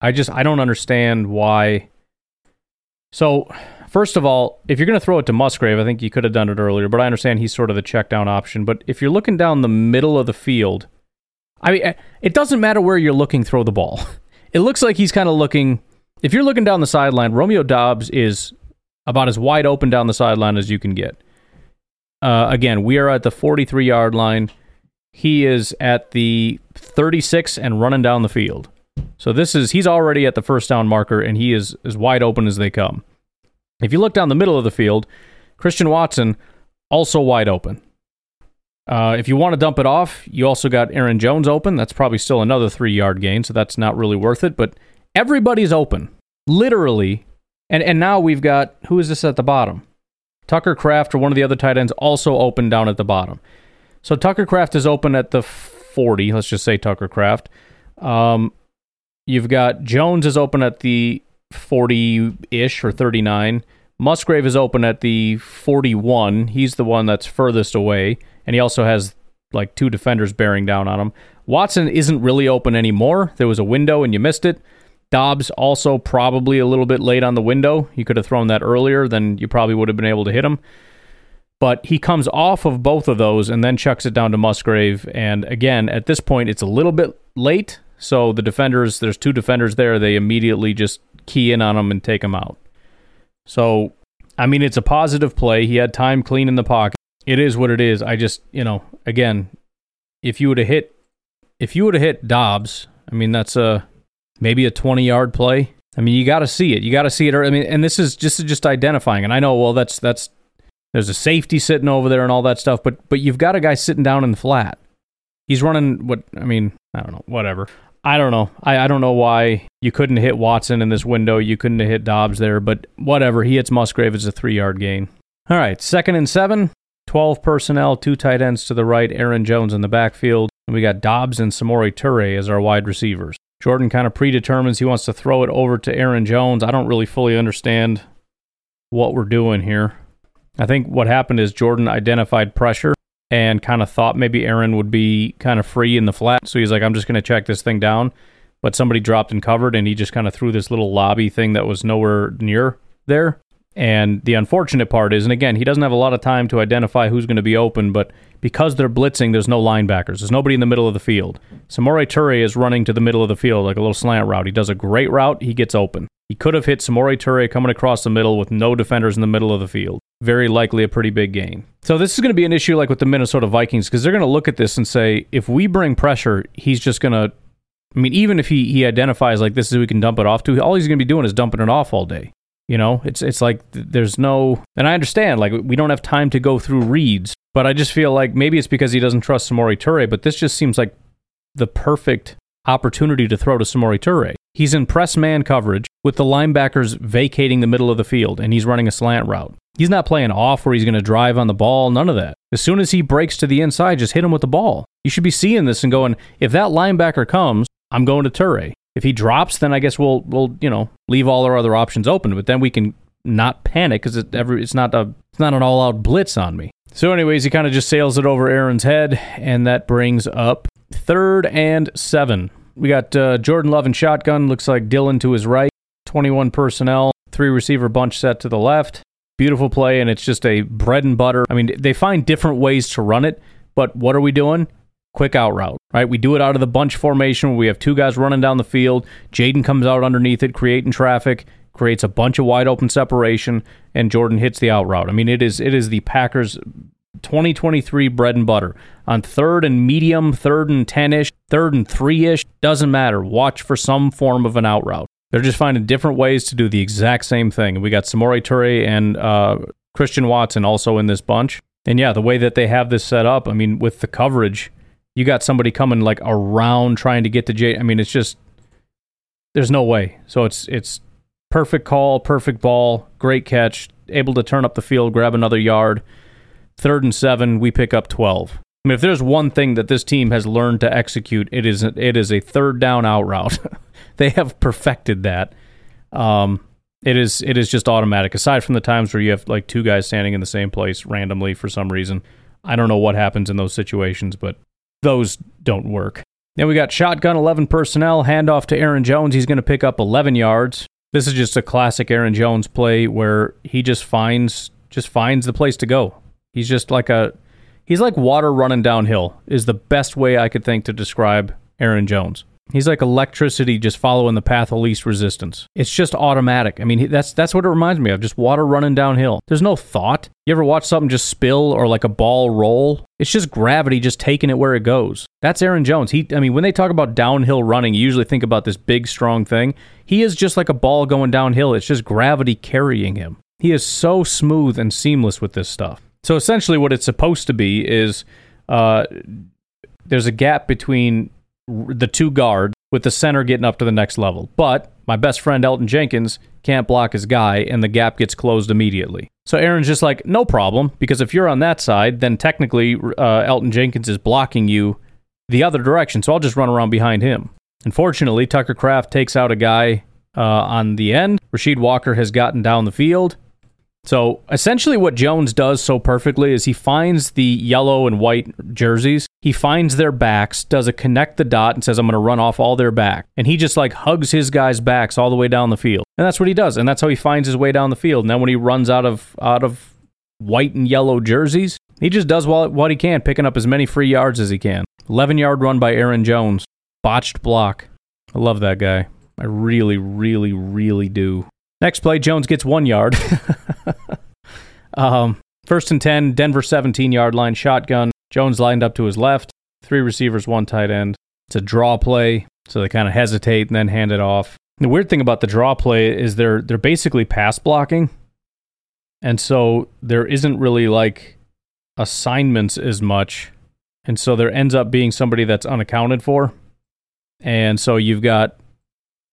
I just I don't understand why. So first of all, if you're going to throw it to Musgrave, I think you could have done it earlier. But I understand he's sort of the check down option. But if you're looking down the middle of the field, I mean, it doesn't matter where you're looking, throw the ball. It looks like he's kind of looking. If you're looking down the sideline, Romeo Doubs is about as wide open down the sideline as you can get. Uh, again, we are at the forty-three-yard line. He is at the thirty-six and running down the field. So this is he's already at the first down marker, and he is as wide open as they come. If you look down the middle of the field, Christian Watson, also wide open. Uh, if you want to dump it off, you also got Aaron Jones open. That's probably still another three-yard gain, so that's not really worth it. But everybody's open, literally. And and now we've got, who is this at the bottom? Tucker Kraft or one of the other tight ends also open down at the bottom. So Tucker Kraft is open at the forty. Let's just say Tucker Kraft. Um, you've got Jones is open at the forty-ish or thirty-nine. Musgrave is open at the forty-one. He's the one that's furthest away. And he also has like two defenders bearing down on him. Watson isn't really open anymore. There was a window and you missed it. Doubs also probably a little bit late on the window. You could have thrown that earlier, then you probably would have been able to hit him. But he comes off of both of those and then chucks it down to Musgrave. And again, at this point, it's a little bit late. So the defenders, there's two defenders there. They immediately just key in on him and take him out. So, I mean, it's a positive play. He had time clean in the pocket. It is what it is. I just, you know, again, if you would have hit, if you would have hit Doubs, I mean, that's a, maybe a twenty-yard play. I mean, you got to see it. You got to see it. I mean, and this is just, just identifying. And I know, well, that's, that's, there's a safety sitting over there and all that stuff, but but you've got a guy sitting down in the flat. He's running what, I mean, I don't know, whatever. I don't know. I, I don't know why you couldn't hit Watson in this window. You couldn't have hit Doubs there, but whatever. He hits Musgrave. It's a three-yard gain. All right, second and seven, twelve personnel, two tight ends to the right, Aaron Jones in the backfield, and we got Doubs and Samori Touré as our wide receivers. Jordan kind of predetermines he wants to throw it over to Aaron Jones. I don't really fully understand what we're doing here. I think what happened is Jordan identified pressure and kind of thought maybe Aaron would be kind of free in the flat. So he's like, I'm just going to check this thing down. But somebody dropped and covered, and he just kind of threw this little lobby thing that was nowhere near there. And the unfortunate part is, and again, he doesn't have a lot of time to identify who's going to be open, but because they're blitzing, there's no linebackers. There's nobody in the middle of the field. Samori Touré is running to the middle of the field like a little slant route. He does a great route. He gets open. He could have hit Samori Touré coming across the middle with no defenders in the middle of the field. Very likely a pretty big gain. So this is going to be an issue like with the Minnesota Vikings, because they're going to look at this and say, if we bring pressure, he's just going to, I mean, even if he, he identifies like this is who we can dump it off to, all he's going to be doing is dumping it off all day. You know, it's it's like there's no, and I understand, like, we don't have time to go through reads, but I just feel like maybe it's because he doesn't trust Samori Touré, but this just seems like the perfect opportunity to throw to Samori Touré. He's in press man coverage with the linebackers vacating the middle of the field, and he's running a slant route. He's not playing off where he's going to drive on the ball, none of that. As soon as he breaks to the inside, just hit him with the ball. You should be seeing this and going, if that linebacker comes, I'm going to Touré. If he drops, then I guess we'll, we'll you know, leave all our other options open. But then we can not panic because it every it's not a it's not an all-out blitz on me. So anyways, he kind of just sails it over Aaron's head, and that brings up third and seven. We got uh, Jordan Love and shotgun. Looks like Dillon to his right. twenty-one personnel, three receiver bunch set to the left. Beautiful play, and it's just a bread and butter. I mean, they find different ways to run it, but what are we doing? Quick out route, right? We do it out of the bunch formation where we have two guys running down the field. Jayden comes out underneath it, creating traffic, creates a bunch of wide open separation, and Jordan hits the out route. I mean, it is it is the Packers' twenty twenty-three bread and butter. On third and medium, third and ten-ish, third and three-ish, doesn't matter. Watch for some form of an out route. They're just finding different ways to do the exact same thing. We got Samori Touré and uh, Christian Watson also in this bunch. And yeah, the way that they have this set up, I mean, with the coverage, you got somebody coming like around trying to get to Jay. I mean, it's just, there's no way. So it's it's perfect call, perfect ball, great catch, able to turn up the field, grab another yard. Third and seven, we pick up twelve. I mean, if there's one thing that this team has learned to execute, it is, it is a third down out route. They have perfected that. Um, it is it is just automatic, aside from the times where you have like two guys standing in the same place randomly for some reason. I don't know what happens in those situations, but those don't work. Then we got shotgun, eleven personnel, handoff to Aaron Jones. He's going to pick up eleven yards. This is just a classic Aaron Jones play where he just finds just finds the place to go. He's just like a he's like water running downhill is the best way I could think to describe Aaron Jones. He's like electricity just following the path of least resistance. It's just automatic. I mean, that's that's what it reminds me of, just water running downhill. There's no thought. You ever watch something just spill or like a ball roll? It's just gravity just taking it where it goes. That's Aaron Jones. He, I mean, when they talk about downhill running, you usually think about this big, strong thing. He is just like a ball going downhill. It's just gravity carrying him. He is so smooth and seamless with this stuff. So essentially what it's supposed to be is uh, there's a gap between the two guard with the center getting up to the next level. But my best friend Elgton Jenkins can't block his guy, and the gap gets closed immediately. So Aaron's just like, no problem, because if you're on that side, then technically uh, Elgton Jenkins is blocking you the other direction, so I'll just run around behind him. Unfortunately, Tucker Kraft takes out a guy uh, on the end. Rasheed Walker has gotten down the field. So essentially what Jones does so perfectly is he finds the yellow and white jerseys. He finds their backs, does a connect the dot, and says, I'm going to run off all their back. And he just like hugs his guys' backs all the way down the field. And that's what he does. And that's how he finds his way down the field. And then when he runs out of out of white and yellow jerseys, he just does what he can, picking up as many free yards as he can. eleven-yard run by Aaron Jones. Botched block. I love that guy. I really, really, really do. Next play, Jones gets one yard. um, first and ten, Denver seventeen-yard line, shotgun. Jones lined up to his left. Three receivers, one tight end. It's a draw play, so they kind of hesitate and then hand it off. And the weird thing about the draw play is they're they're basically pass blocking, and so there isn't really like assignments as much, and so there ends up being somebody that's unaccounted for, and so you've got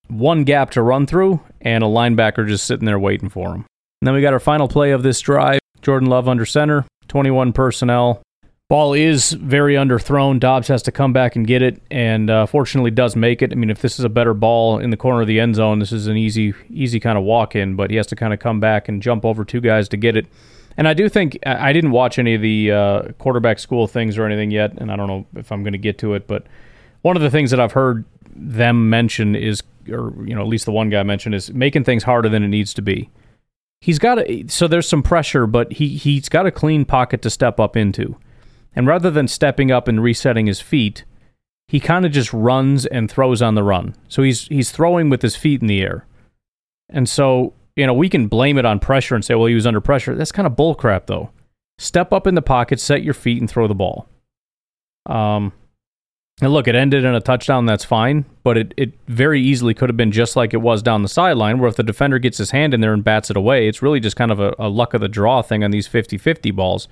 one gap to run through, and a linebacker just sitting there waiting for him. And then we got our final play of this drive. Jordan Love under center, twenty-one personnel. Ball is very underthrown. Doubs has to come back and get it, and uh, fortunately does make it. I mean, if this is a better ball in the corner of the end zone, this is an easy, easy kind of walk-in, but he has to kind of come back and jump over two guys to get it. And I do think, I didn't watch any of the uh, quarterback school things or anything yet, and I don't know if I'm going to get to it, but one of the things that I've heard them mention is, or you know, at least the one guy mentioned, is making things harder than it needs to be. He's got to, so there's some pressure, but he, he's got a clean pocket to step up into. And rather than stepping up and resetting his feet, he kind of just runs and throws on the run. So he's he's throwing with his feet in the air. And so, you know, we can blame it on pressure and say, well, he was under pressure. That's kind of bull crap, though. Step up in the pocket, set your feet, and throw the ball. Um... And look, it ended in a touchdown, that's fine, but it, it very easily could have been just like it was down the sideline, where if the defender gets his hand in there and bats it away, it's really just kind of a, a luck of the draw thing on these fifty-fifty balls.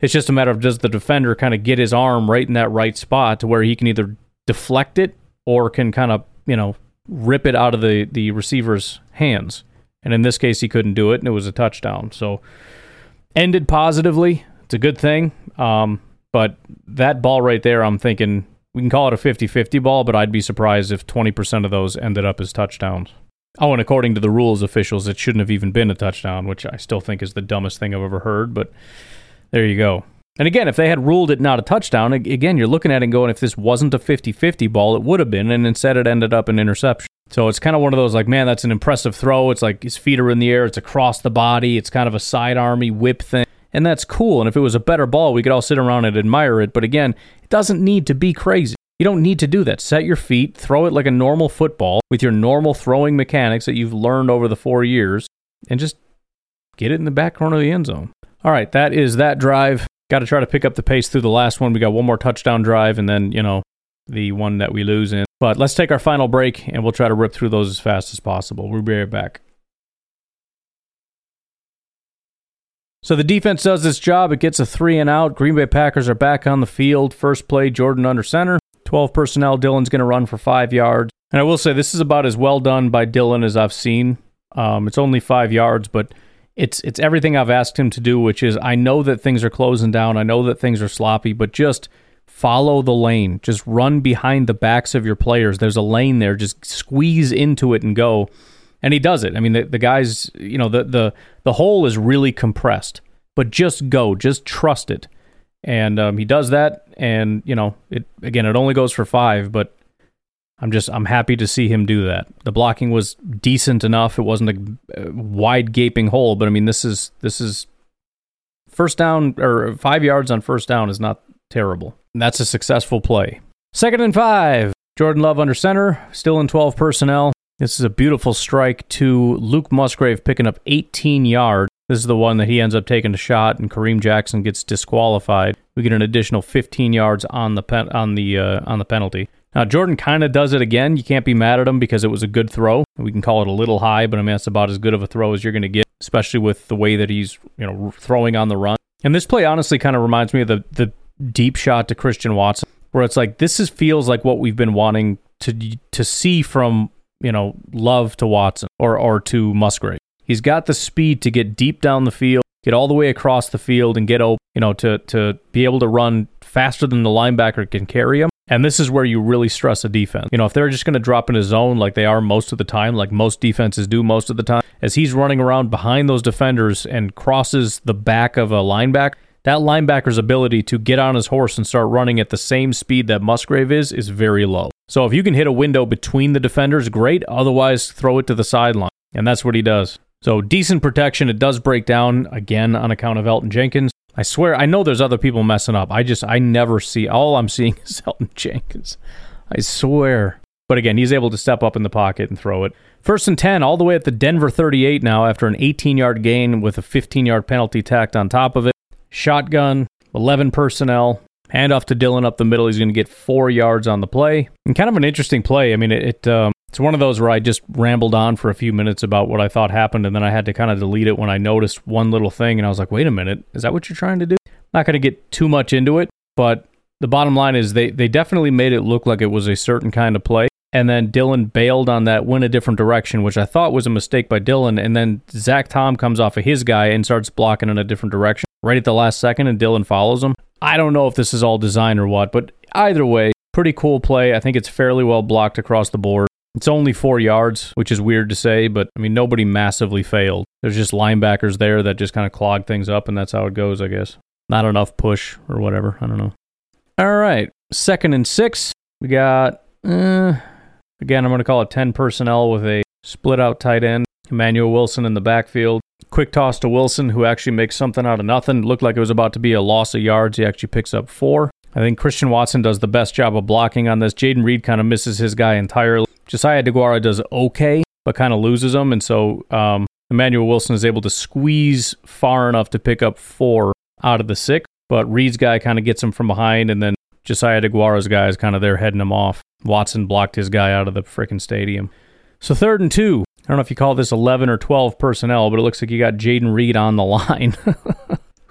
It's just a matter of, does the defender kind of get his arm right in that right spot to where he can either deflect it or can kind of, you know, rip it out of the, the receiver's hands. And in this case, he couldn't do it, and it was a touchdown. So, ended positively. It's a good thing. Um, but that ball right there, I'm thinking... We can call it a fifty-fifty ball, but I'd be surprised if twenty percent of those ended up as touchdowns. Oh, and according to the rules officials, it shouldn't have even been a touchdown, which I still think is the dumbest thing I've ever heard, but there you go. And again, if they had ruled it not a touchdown, again, you're looking at it and going, if this wasn't a fifty-fifty ball, it would have been, and instead it ended up an interception. So it's kind of one of those, like, man, that's an impressive throw. It's like his feet are in the air. It's across the body. It's kind of a side-army whip thing. And that's cool, and if it was a better ball, we could all sit around and admire it. But again, it doesn't need to be crazy. You don't need to do that. Set your feet, throw it like a normal football with your normal throwing mechanics that you've learned over the four years, and just get it in the back corner of the end zone. All right, that is that drive. Got to try to pick up the pace through the last one. We got one more touchdown drive, and then, you know, the one that we lose in. But let's take our final break, and we'll try to rip through those as fast as possible. We'll be right back. So the defense does its job. It gets a three and out. Green Bay Packers are back on the field. First play, Jordan under center. twelve personnel. Dillon's going to run for five yards. And I will say this is about as well done by Dillon as I've seen. Um, it's only five yards, but it's it's everything I've asked him to do, which is I know that things are closing down. I know that things are sloppy, but just follow the lane. Just run behind the backs of your players. There's a lane there. Just squeeze into it and go. And he does it. I mean, the, the guys, you know, the, the the hole is really compressed. But just go. Just trust it. And um, he does that. And, you know, it again, it only goes for five. But I'm just, I'm happy to see him do that. The blocking was decent enough. It wasn't a wide gaping hole. But, I mean, this is, this is first down, or five yards on first down is not terrible. And that's a successful play. Second and five. Jordan Love under center. Still in twelve personnel. This is a beautiful strike to Luke Musgrave, picking up eighteen yards. This is the one that he ends up taking a shot, and Kareem Jackson gets disqualified. We get an additional fifteen yards on the pen, on the uh, on the penalty. Now Jordan kind of does it again. You can't be mad at him because it was a good throw. We can call it a little high, but I mean that's about as good of a throw as you're going to get, especially with the way that he's, you know, throwing on the run. And this play honestly kind of reminds me of the the deep shot to Christian Watson, where it's like this is feels like what we've been wanting to to see from, you know, Love to Watson or, or to Musgrave. He's got the speed to get deep down the field, get all the way across the field and get open, you know, to, to be able to run faster than the linebacker can carry him. And this is where you really stress a defense. You know, if they're just going to drop in a zone like they are most of the time, like most defenses do most of the time, as he's running around behind those defenders and crosses the back of a linebacker, that linebacker's ability to get on his horse and start running at the same speed that Musgrave is, is very low. So if you can hit a window between the defenders, great. Otherwise, throw it to the sideline. And that's what he does. So decent protection. It does break down, again, on account of Elgton Jenkins. I swear, I know there's other people messing up. I just, I never see, all I'm seeing is Elgton Jenkins. I swear. But again, he's able to step up in the pocket and throw it. First and ten, all the way at the Denver thirty-eight now after an eighteen-yard gain with a fifteen-yard penalty tacked on top of it. Shotgun, eleven personnel, handoff to Dillon up the middle. He's going to get four yards on the play. And kind of an interesting play. I mean, it, it um, it's one of those where I just rambled on for a few minutes about what I thought happened, and then I had to kind of delete it when I noticed one little thing, and I was like, wait a minute, is that what you're trying to do? Not going to get too much into it, but the bottom line is they, they definitely made it look like it was a certain kind of play. And then Dillon bailed on that, went a different direction, which I thought was a mistake by Dillon. And then Zach Tom comes off of his guy and starts blocking in a different direction right at the last second, and Dillon follows him. I don't know if this is all design or what, but either way, pretty cool play. I think it's fairly well blocked across the board. It's only four yards, which is weird to say, but I mean, nobody massively failed. There's just linebackers there that just kind of clog things up, and that's how it goes, I guess. Not enough push or whatever. I don't know. All right. Second and six. We got... Uh, Again, I'm going to call it ten personnel with a split-out tight end. Emmanuel Wilson in the backfield. Quick toss to Wilson, who actually makes something out of nothing. Looked like it was about to be a loss of yards. He actually picks up four. I think Christian Watson does the best job of blocking on this. Jayden Reed kind of misses his guy entirely. Josiah DeGuara does okay, but kind of loses him. And so um, Emmanuel Wilson is able to squeeze far enough to pick up four out of the six. But Reed's guy kind of gets him from behind, and then Josiah DeGuara's guy is kind of there heading him off. Watson blocked his guy out of the freaking stadium. So third and two. I don't know if you call this eleven or twelve personnel, but it looks like you got Jayden Reed on the line.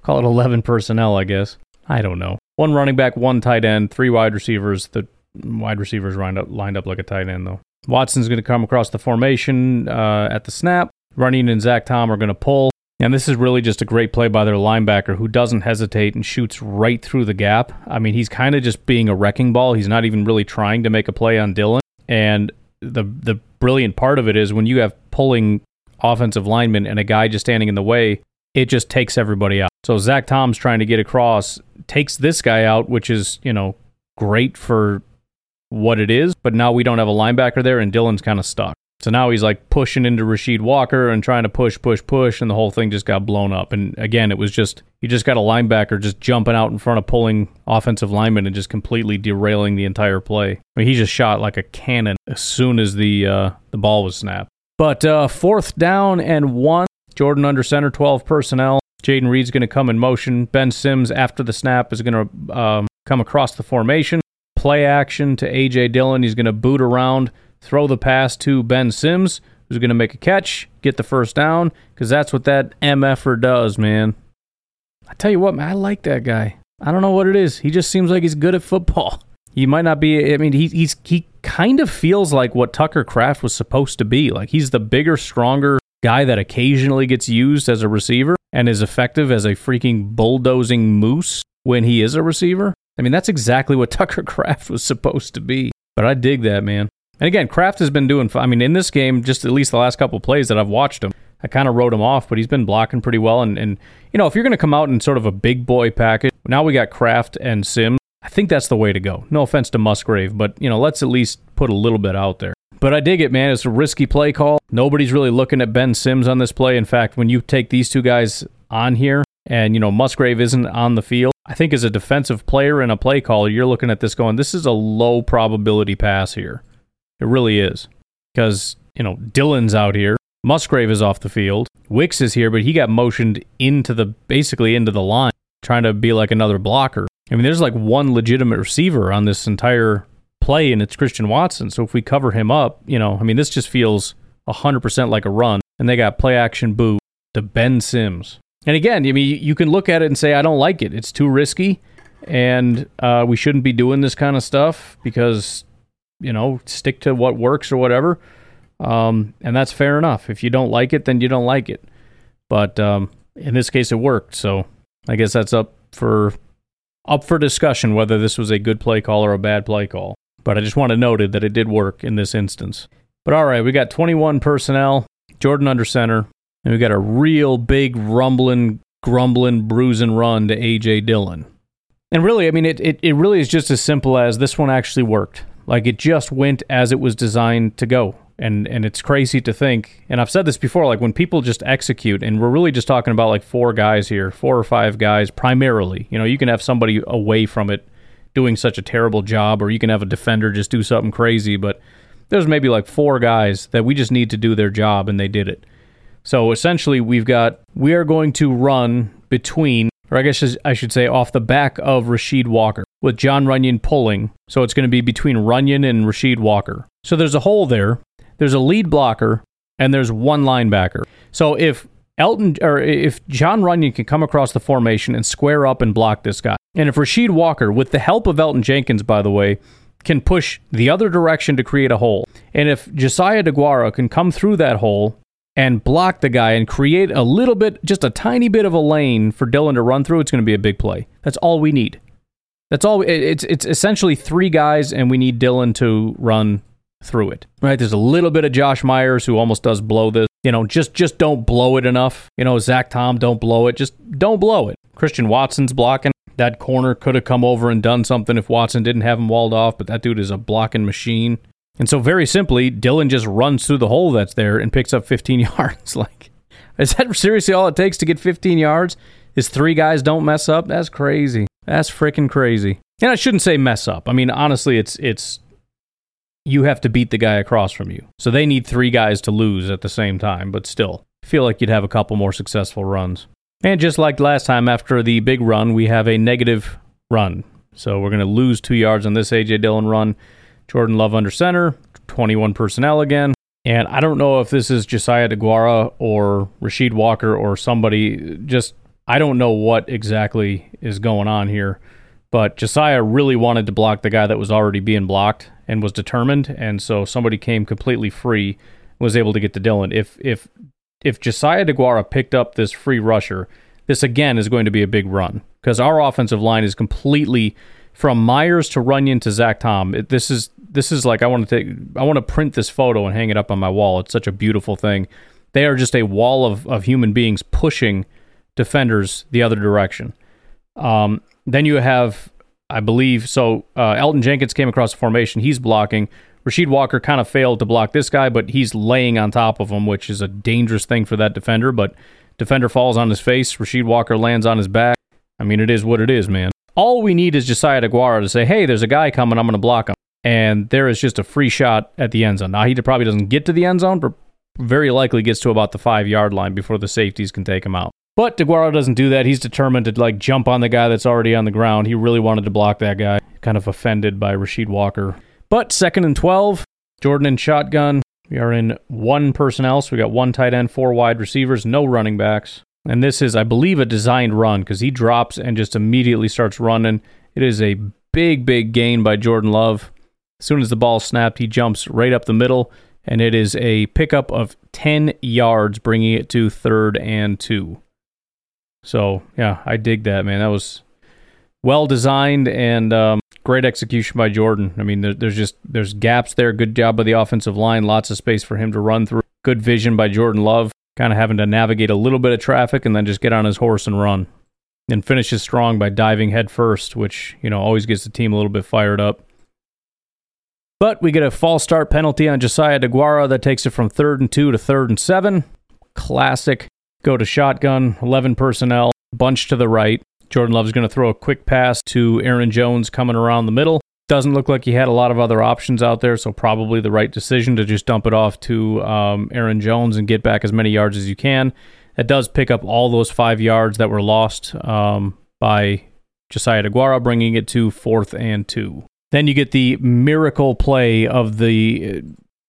Call it eleven personnel, I guess. I don't know. One running back, one tight end, three wide receivers. The wide receivers lined up, lined up like a tight end, though. Watson's going to come across the formation uh, at the snap. Runyon and Zach Tom are going to pull. And this is really just a great play by their linebacker, who doesn't hesitate and shoots right through the gap. I mean, he's kind of just being a wrecking ball. He's not even really trying to make a play on Dillon. And the the brilliant part of it is when you have pulling offensive linemen and a guy just standing in the way, it just takes everybody out. So Zach Tom's trying to get across, takes this guy out, which is, you know, great for what it is. But now we don't have a linebacker there, and Dillon's kind of stuck. So now he's like pushing into Rasheed Walker and trying to push, push, push, and the whole thing just got blown up. And again, it was just, you just got a linebacker just jumping out in front of pulling offensive linemen and just completely derailing the entire play. I mean, he just shot like a cannon as soon as the uh, the ball was snapped. But uh, fourth down and one, Jordan under center, twelve personnel. Jayden Reed's going to come in motion. Ben Sims, after the snap, is going to um, come across the formation. Play action to A J Dillon. He's going to boot around, throw the pass to Ben Sims, who's going to make a catch, get the first down, because that's what that M F-er does, man. I tell you what, man, I like that guy. I don't know what it is. He just seems like he's good at football. He might not be, I mean, he, he's, he kind of feels like what Tucker Kraft was supposed to be. Like, he's the bigger, stronger guy that occasionally gets used as a receiver and is effective as a freaking bulldozing moose when he is a receiver. I mean, that's exactly what Tucker Kraft was supposed to be. But I dig that, man. And again, Kraft has been doing, I mean, in this game, just at least the last couple of plays that I've watched him, I kind of wrote him off, but he's been blocking pretty well. And, and you know, if you're going to come out in sort of a big boy package, now we got Kraft and Sims. I think that's the way to go. No offense to Musgrave, but, you know, let's at least put a little bit out there. But I dig it, man. It's a risky play call. Nobody's really looking at Ben Sims on this play. In fact, when you take these two guys on here and, you know, Musgrave isn't on the field, I think as a defensive player and a play caller, you're looking at this going, this is a low probability pass here. It really is, because, you know, Dillon's out here. Musgrave is off the field. Wicks is here, but he got motioned into the, basically into the line, trying to be like another blocker. I mean, there's like one legitimate receiver on this entire play, and it's Christian Watson. So if we cover him up, you know, I mean, this just feels one hundred percent like a run. And they got play action boot to Ben Sims. And again, I mean, you can look at it and say, I don't like it. It's too risky, and uh, we shouldn't be doing this kind of stuff because... you know, stick to what works or whatever. Um, and that's fair enough. If you don't like it, then you don't like it. But um, in this case, it worked. So I guess that's up for up for discussion whether this was a good play call or a bad play call, but I just want to note that it did work in this instance. But all right, we got twenty-one personnel, Jordan under center, and we got a real big rumbling, grumbling, bruising run to A J Dillon. And really, I mean, it, it, it really is just as simple as this one actually worked. Like, it just went as it was designed to go. And and it's crazy to think, and I've said this before, like when people just execute, and we're really just talking about like four guys here, four or five guys primarily. You know, you can have somebody away from it doing such a terrible job, or you can have a defender just do something crazy, but there's maybe like four guys that we just need to do their job, and they did it. So essentially we've got, we are going to run between, or I guess I should say off the back of Rasheed Walker with John Runyon pulling. So it's going to be between Runyon and Rasheed Walker. So there's a hole there. There's a lead blocker and there's one linebacker. So if Elton or if John Runyon can come across the formation and square up and block this guy, and if Rasheed Walker, with the help of Elgton Jenkins, by the way, can push the other direction to create a hole, and if Josiah DeGuara can come through that hole and block the guy and create a little bit, just a tiny bit of a lane for Dillon to run through, it's going to be a big play. That's all we need. That's all. It's it's essentially three guys, and we need Dillon to run through it, right? There's a little bit of Josh Myers who almost does blow this. You know, just just don't blow it enough. You know, Zach Tom, don't blow it. Just don't blow it. Christian Watson's blocking. That corner could have come over and done something if Watson didn't have him walled off, but that dude is a blocking machine. And so very simply, Dillon just runs through the hole that's there and picks up fifteen yards. Like, is that seriously all it takes to get fifteen yards? Is three guys don't mess up? That's crazy. That's freaking crazy. And I shouldn't say mess up. I mean, honestly, it's it's you have to beat the guy across from you. So they need three guys to lose at the same time, but still, I feel like you'd have a couple more successful runs. And just like last time, after the big run, we have a negative run. So we're going to lose two yards on this A J Dillon run. Jordan Love under center, twenty-one personnel again. And I don't know if this is Josiah DeGuara or Rasheed Walker or somebody. Just, I don't know what exactly is going on here. But Josiah really wanted to block the guy that was already being blocked and was determined. And so somebody came completely free and was able to get to Dillon. If if if Josiah DeGuara picked up this free rusher, this again is going to be a big run, because our offensive line is completely from Myers to Runyon to Zach Tom. It, this is this is like I want to take I want to print this photo and hang it up on my wall. It's such a beautiful thing. They are just a wall of, of human beings pushing defenders the other direction. Um, then you have, I believe, so uh, Elgton Jenkins came across the formation. He's blocking. Rasheed Walker kind of failed to block this guy, but he's laying on top of him, which is a dangerous thing for that defender. But defender falls on his face. Rasheed Walker lands on his back. I mean, it is what it is, man. All we need is Josiah DeGuara to say, hey, there's a guy coming, I'm going to block him. And there is just a free shot at the end zone. Now, he probably doesn't get to the end zone, but very likely gets to about the five-yard line before the safeties can take him out. But DeGuara doesn't do that. He's determined to, like, jump on the guy that's already on the ground. He really wanted to block that guy. Kind of offended by Rasheed Walker. But second and twelve, Jordan in shotgun. We are in one personnel, so we got one tight end, four wide receivers, no running backs. And this is, I believe, a designed run, because he drops and just immediately starts running. It is a big, big gain by Jordan Love. As soon as the ball snapped, he jumps right up the middle, and it is a pickup of ten yards, bringing it to third and two. So, yeah, I dig that, man. That was well designed and um, great execution by Jordan. I mean, there, there's just there's gaps there. Good job by the offensive line. Lots of space for him to run through. Good vision by Jordan Love. Kind of having to navigate a little bit of traffic and then just get on his horse and run. And finishes strong by diving head first, which, you know, always gets the team a little bit fired up. But we get a false start penalty on Josiah DeGuara that takes it from third and two to third and seven. Classic. Go to shotgun, eleven personnel, bunch to the right. Jordan Love's going to throw a quick pass to Aaron Jones coming around the middle. Doesn't look like he had a lot of other options out there, so probably the right decision to just dump it off to um, Aaron Jones and get back as many yards as you can. That does pick up all those five yards that were lost um, by Josiah DeGuara, bringing it to fourth and two. Then you get the miracle play of the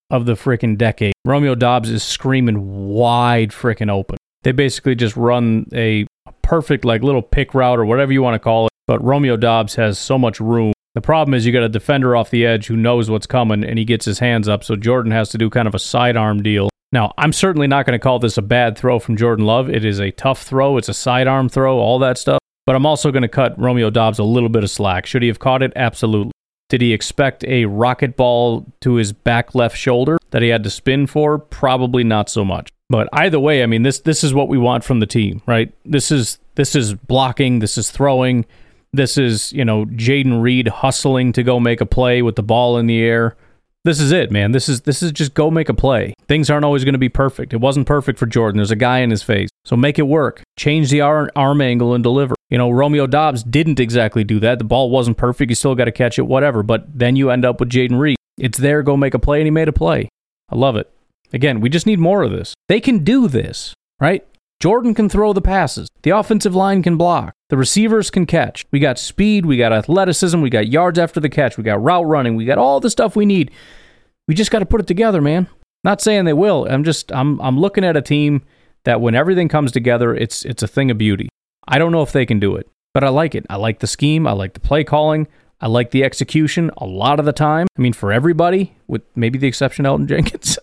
of the freaking decade. Romeo Doubs is screaming wide freaking open. They basically just run a perfect like little pick route or whatever you want to call it, but Romeo Doubs has so much room. The problem is you got a defender off the edge who knows what's coming, and he gets his hands up, so Jordan has to do kind of a sidearm deal. Now, I'm certainly not going to call this a bad throw from Jordan Love. It is a tough throw. It's a sidearm throw, all that stuff. But I'm also going to cut Romeo Doubs a little bit of slack. Should he have caught it? Absolutely. Did he expect a rocket ball to his back left shoulder that he had to spin for? Probably not so much. But either way, I mean, this this is what we want from the team, right? This is this is blocking. This is throwing. This is, you know, Jayden Reed hustling to go make a play with the ball in the air. This is it, man. This is this is just go make a play. Things aren't always going to be perfect. It wasn't perfect for Jordan. There's a guy in his face. So make it work. Change the arm, arm angle and deliver. You know, Romeo Doubs didn't exactly do that. The ball wasn't perfect. You still got to catch it, whatever. But then you end up with Jayden Reed. It's there. Go make a play. And he made a play. I love it. Again, we just need more of this. They can do this, right? Jordan can throw the passes. The offensive line can block. The receivers can catch. We got speed. We got athleticism. We got yards after the catch. We got route running. We got all the stuff we need. We just got to put it together, man. Not saying they will. I'm just, I'm I'm looking at a team that when everything comes together, it's it's a thing of beauty. I don't know if they can do it, but I like it. I like the scheme. I like the play calling. I like the execution a lot of the time. I mean, for everybody, with maybe the exception of Elgton Jenkins.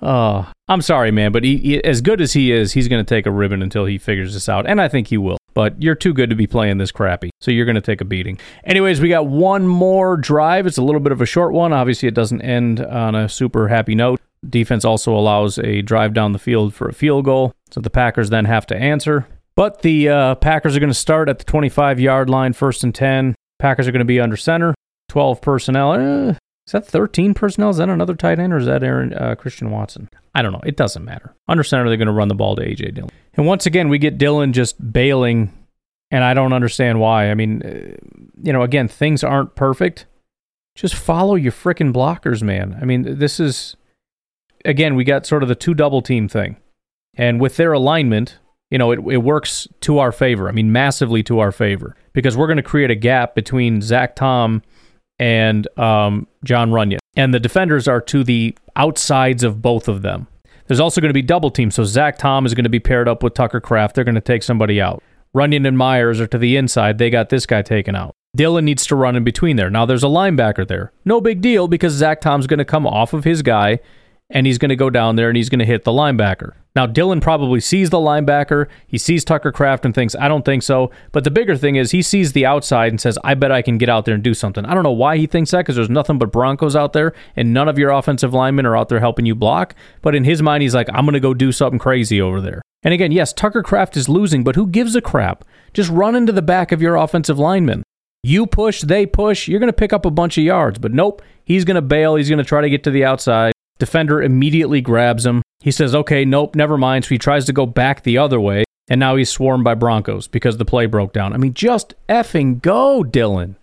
Oh, I'm sorry, man, but he, he, as good as he is, he's going to take a ribbon until he figures this out, and I think he will. But you're too good to be playing this crappy, so you're going to take a beating. Anyways, we got one more drive. It's a little bit of a short one. Obviously, it doesn't end on a super happy note. Defense also allows a drive down the field for a field goal, so the Packers then have to answer. But the uh, Packers are going to start at the twenty-five-yard line, first and ten. Packers are going to be under center, twelve personnel. Eh. Is that thirteen personnel? Is that another tight end, or is that Aaron uh, Christian Watson? I don't know. It doesn't matter. Under center, they're going to run the ball to A J Dillon. And once again, we get Dillon just bailing, and I don't understand why. I mean, you know, again, things aren't perfect. Just follow your freaking blockers, man. I mean, this is, again, we got sort of the two double team thing. And with their alignment, you know, it, it works to our favor. I mean, massively to our favor, because we're going to create a gap between Zach Tom and um, John Runyon. And the defenders are to the outsides of both of them. There's also going to be double teams, so Zach Tom is going to be paired up with Tucker Kraft. They're going to take somebody out. Runyon and Myers are to the inside. They got this guy taken out. Dillon needs to run in between there. Now there's a linebacker there. No big deal, because Zach Tom's going to come off of his guy, and he's going to go down there, and he's going to hit the linebacker. Now, Dillon probably sees the linebacker. He sees Tucker Kraft and thinks, I don't think so. But the bigger thing is he sees the outside and says, I bet I can get out there and do something. I don't know why he thinks that, because there's nothing but Broncos out there, and none of your offensive linemen are out there helping you block. But in his mind, he's like, I'm going to go do something crazy over there. And again, yes, Tucker Kraft is losing, but who gives a crap? Just run into the back of your offensive linemen. You push, they push. You're going to pick up a bunch of yards. But nope, he's going to bail. He's going to try to get to the outside. Defender immediately grabs him. He says, okay, nope, never mind. So he tries to go back the other way, and now he's swarmed by Broncos because the play broke down. I mean, just effing go, Dillon.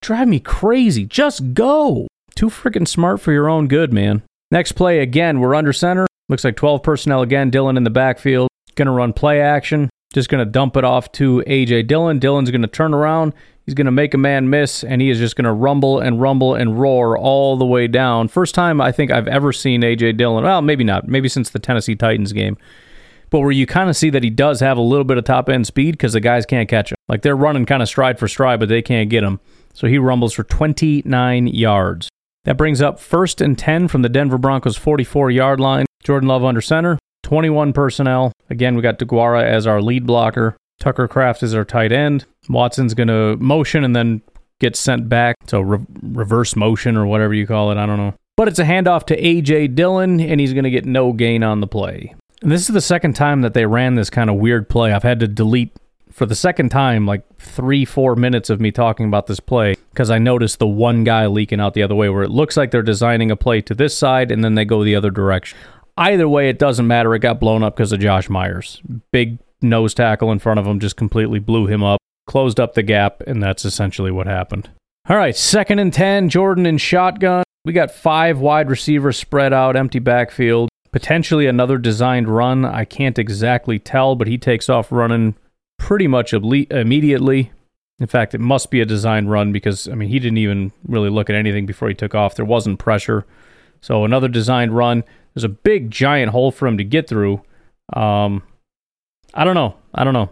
Drive me crazy. Just go. Too freaking smart for your own good, man. Next play, again, we're under center. Looks like twelve personnel again. Dillon in the backfield. Going to run play action. Just going to dump it off to A J Dillon. Dillon's going to turn around. He's going to make a man miss, and he is just going to rumble and rumble and roar all the way down. First time I think I've ever seen A J Dillon. Well, maybe not. Maybe since the Tennessee Titans game. But where you kind of see that he does have a little bit of top-end speed, because the guys can't catch him. Like, they're running kind of stride for stride, but they can't get him. So he rumbles for twenty-nine yards. That brings up first and ten from the Denver Broncos' forty-four-yard line. Jordan Love under center. twenty-one personnel. Again, we got DeGuara as our lead blocker. Tucker Kraft is our tight end. Watson's going to motion and then get sent back. So re- reverse motion or whatever you call it. I don't know. But it's a handoff to A J. Dillon, and he's going to get no gain on the play. And this is the second time that they ran this kind of weird play. I've had to delete for the second time like three, four minutes of me talking about this play, because I noticed the one guy leaking out the other way, where it looks like they're designing a play to this side and then they go the other direction. Either way, it doesn't matter. It got blown up because of Josh Myers. Big nose tackle in front of him just completely blew him up, closed up the gap, and that's essentially what happened. All right, second and ten, Jordan in shotgun. We got five wide receivers spread out, empty backfield. Potentially another designed run. I can't exactly tell, but he takes off running pretty much immediately. In fact, it must be a designed run, because, I mean, he didn't even really look at anything before he took off. There wasn't pressure. So another designed run. There's a big, giant hole for him to get through. Um, I don't know. I don't know.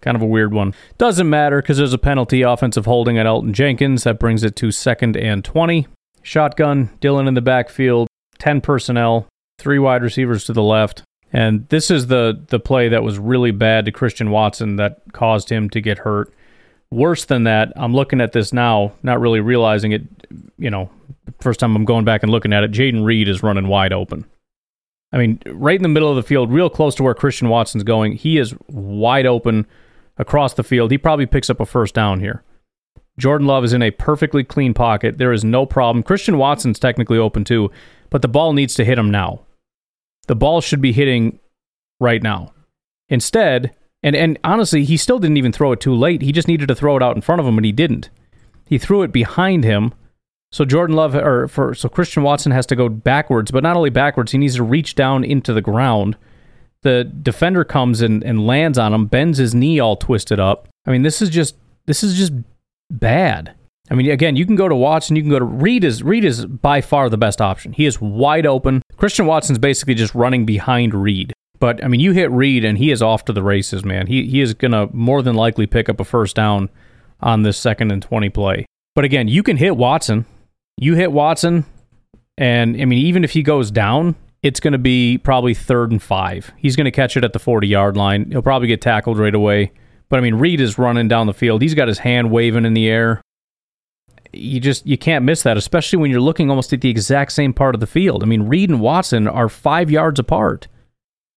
Kind of a weird one. Doesn't matter, because there's a penalty, offensive holding at Elgton Jenkins. That brings it to second and twenty. Shotgun, Dillon in the backfield, ten personnel, three wide receivers to the left, And this is the the play that was really bad to Christian Watson that caused him to get hurt. Worse than that, I'm looking at this now, not really realizing it, you know, first time I'm going back and looking at it, Jayden Reed is running wide open. I mean, right in the middle of the field, real close to where Christian Watson's going. He is wide open across the field. He probably picks up a first down here. Jordan Love is in a perfectly clean pocket. There is no problem. Christian Watson's technically open too, but the ball needs to hit him now. The ball should be hitting right now. Instead, and, and honestly, he still didn't even throw it too late. He just needed to throw it out in front of him, and he didn't. He threw it behind him. So Jordan Love, or for so Christian Watson has to go backwards, but not only backwards, he needs to reach down into the ground. The defender comes in and lands on him, bends his knee all twisted up. I mean, this is just this is just bad. I mean, again, you can go to Watson, you can go to Reed is Reed is by far the best option. He is wide open. Christian Watson's basically just running behind Reed. But I mean, you hit Reed and he is off to the races, man. He he is gonna more than likely pick up a first down on this second and twenty play. But again, you can hit Watson. You hit Watson, and, I mean, even if he goes down, it's going to be probably third and five. He's going to catch it at the forty-yard line. He'll probably get tackled right away. But, I mean, Reed is running down the field. He's got his hand waving in the air. You just, you can't miss that, especially when you're looking almost at the exact same part of the field. I mean, Reed and Watson are five yards apart.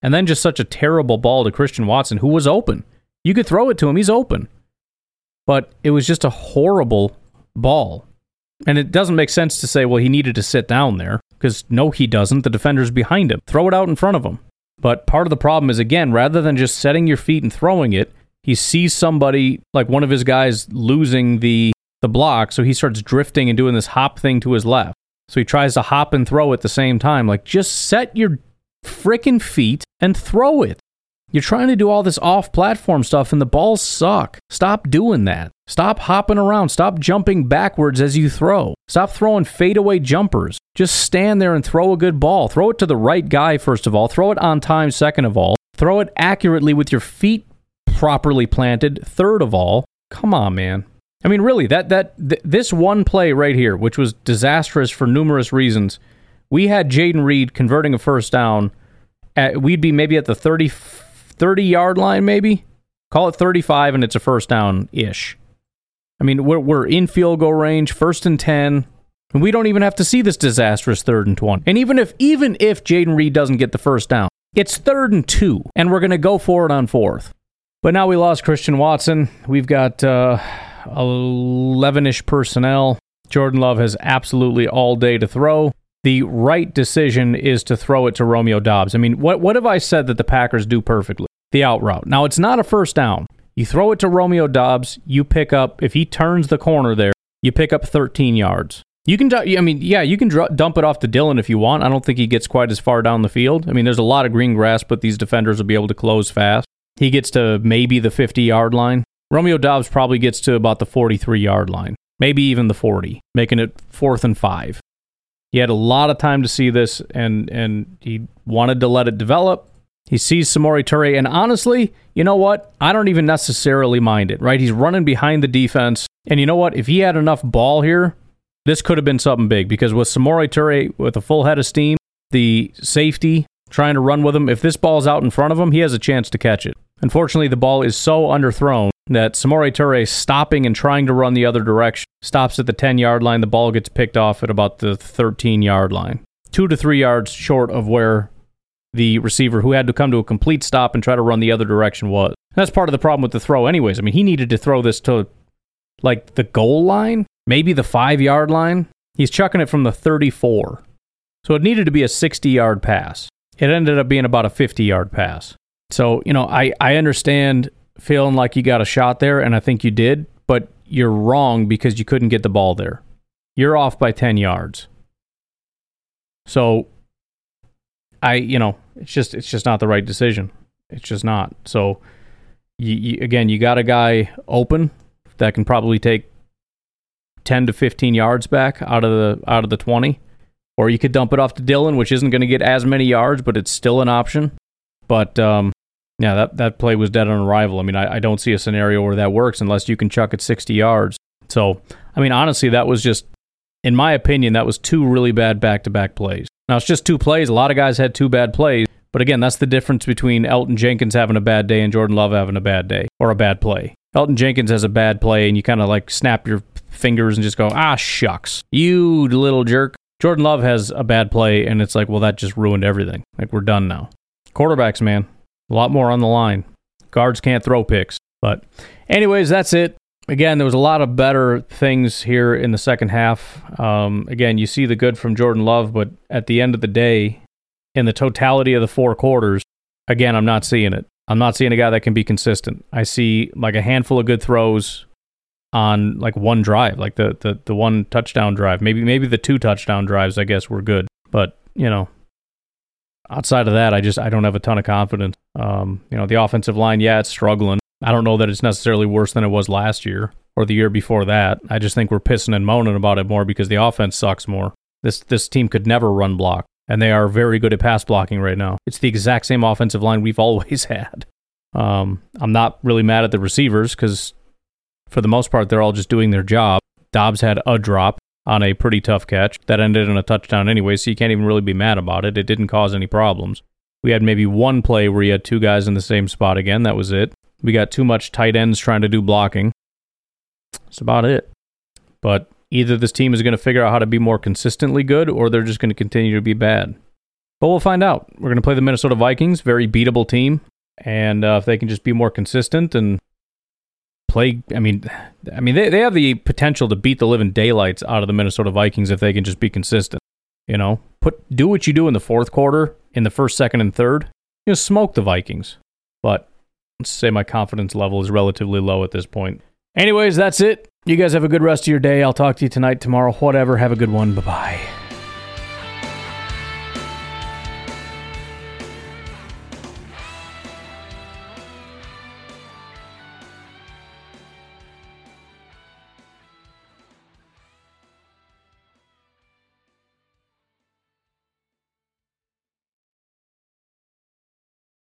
And then just such a terrible ball to Christian Watson, who was open. You could throw it to him. He's open. But it was just a horrible ball. And it doesn't make sense to say, well, he needed to sit down there, because no, he doesn't. The defender's behind him. Throw it out in front of him. But part of the problem is, again, rather than just setting your feet and throwing it, he sees somebody, like one of his guys, losing the, the block, so he starts drifting and doing this hop thing to his left. So he tries to hop and throw at the same time. Like, just set your frickin' feet and throw it. You're trying to do all this off-platform stuff, and the balls suck. Stop doing that. Stop hopping around. Stop jumping backwards as you throw. Stop throwing fadeaway jumpers. Just stand there and throw a good ball. Throw it to the right guy, first of all. Throw it on time, second of all. Throw it accurately with your feet properly planted, third of all. Come on, man. I mean, really, that that th- this one play right here, which was disastrous for numerous reasons, we had Jayden Reed converting a first down. At, we'd be maybe at the thirty-yard line, maybe? Call it thirty-five, and it's a first down-ish. I mean, we're, we're in field goal range, first and ten, and we don't even have to see this disastrous third and twenty. And even if even if Jayden Reed doesn't get the first down, it's third and two, and we're going to go for it on fourth. But now we lost Christian Watson. We've got uh, eleven-ish personnel. Jordan Love has absolutely all day to throw. The right decision is to throw it to Romeo Doubs. I mean, what what have I said that the Packers do perfectly? The out route. Now, it's not a first down. You throw it to Romeo Doubs, you pick up, if he turns the corner there, you pick up thirteen yards. You can, I mean, yeah, you can dump it off to Dillon if you want. I don't think he gets quite as far down the field. I mean, there's a lot of green grass, but these defenders will be able to close fast. He gets to maybe the fifty-yard line. Romeo Doubs probably gets to about the forty-three-yard line, maybe even the forty, making it fourth and five. He had a lot of time to see this, and and he wanted to let it develop. He sees Samori Touré, and honestly, you know what? I don't even necessarily mind it, right? He's running behind the defense, and you know what? If he had enough ball here, this could have been something big, because with Samori Touré with a full head of steam, the safety trying to run with him, if this ball's out in front of him, he has a chance to catch it. Unfortunately, the ball is so underthrown that Samori Touré stopping and trying to run the other direction. Stops at the ten-yard line. The ball gets picked off at about the thirteen-yard line. Two to three yards short of where the receiver, who had to come to a complete stop and try to run the other direction, was. And that's part of the problem with the throw anyways. I mean, he needed to throw this to, like, the goal line, maybe the five-yard line. He's chucking it from the thirty-four. So it needed to be a sixty-yard pass. It ended up being about a fifty-yard pass. So, you know, I, I understand feeling like you got a shot there, and I think you did, but you're wrong because you couldn't get the ball there. You're off by ten yards. So, I, you know, it's just it's just not the right decision. It's just not. So, you, you, again, you got a guy open that can probably take ten to fifteen yards back out of the out of the twenty, or you could dump it off to Dillon, which isn't going to get as many yards, but it's still an option. But um, yeah, that, that play was dead on arrival. I mean, I, I don't see a scenario where that works unless you can chuck it sixty yards. So, I mean, honestly, that was just, in my opinion, that was two really bad back-to-back plays. Now, it's just two plays. A lot of guys had two bad plays, But again, that's the difference between Elgton Jenkins having a bad day and Jordan Love having a bad day or a bad play. Elgton Jenkins has a bad play and you kind of like snap your fingers and just go, ah, shucks, you little jerk. Jordan Love has a bad play and it's like, well, that just ruined everything. Like, we're done now. Quarterbacks, man, a lot more on the line. Guards can't throw picks. But anyways, that's it. Again, there was a lot of better things here in the second half. Um, again, you see the good from Jordan Love, but at the end of the day, in the totality of the four quarters, again, I'm not seeing it. I'm not seeing a guy that can be consistent. I see like a handful of good throws on like one drive, like the the, the one touchdown drive. Maybe maybe the two touchdown drives, I guess, were good. But, you know, outside of that, I just I don't have a ton of confidence. Um, you know, the offensive line, yeah, it's struggling. I don't know that it's necessarily worse than it was last year or the year before that. I just think we're pissing and moaning about it more because the offense sucks more. This this team could never run block, and they are very good at pass blocking right now. It's the exact same offensive line we've always had. Um, I'm not really mad at the receivers because for the most part, they're all just doing their job. Doubs had a drop on a pretty tough catch. That ended in a touchdown anyway, so you can't even really be mad about it. It didn't cause any problems. We had maybe one play where you had two guys in the same spot again. That was it. We got too much tight ends trying to do blocking. That's about it. But either this team is going to figure out how to be more consistently good, or they're just going to continue to be bad. But we'll find out. We're going to play the Minnesota Vikings, very beatable team. And uh, if they can just be more consistent and play, I mean, I mean they, they have the potential to beat the living daylights out of the Minnesota Vikings if they can just be consistent. You know, put do what you do in the fourth quarter, in the first, second, and third. You know, smoke the Vikings. But let's say my confidence level is relatively low at this point. Anyways, that's it. You guys have a good rest of your day. I'll talk to you tonight, tomorrow, whatever. Have a good one. Bye-bye.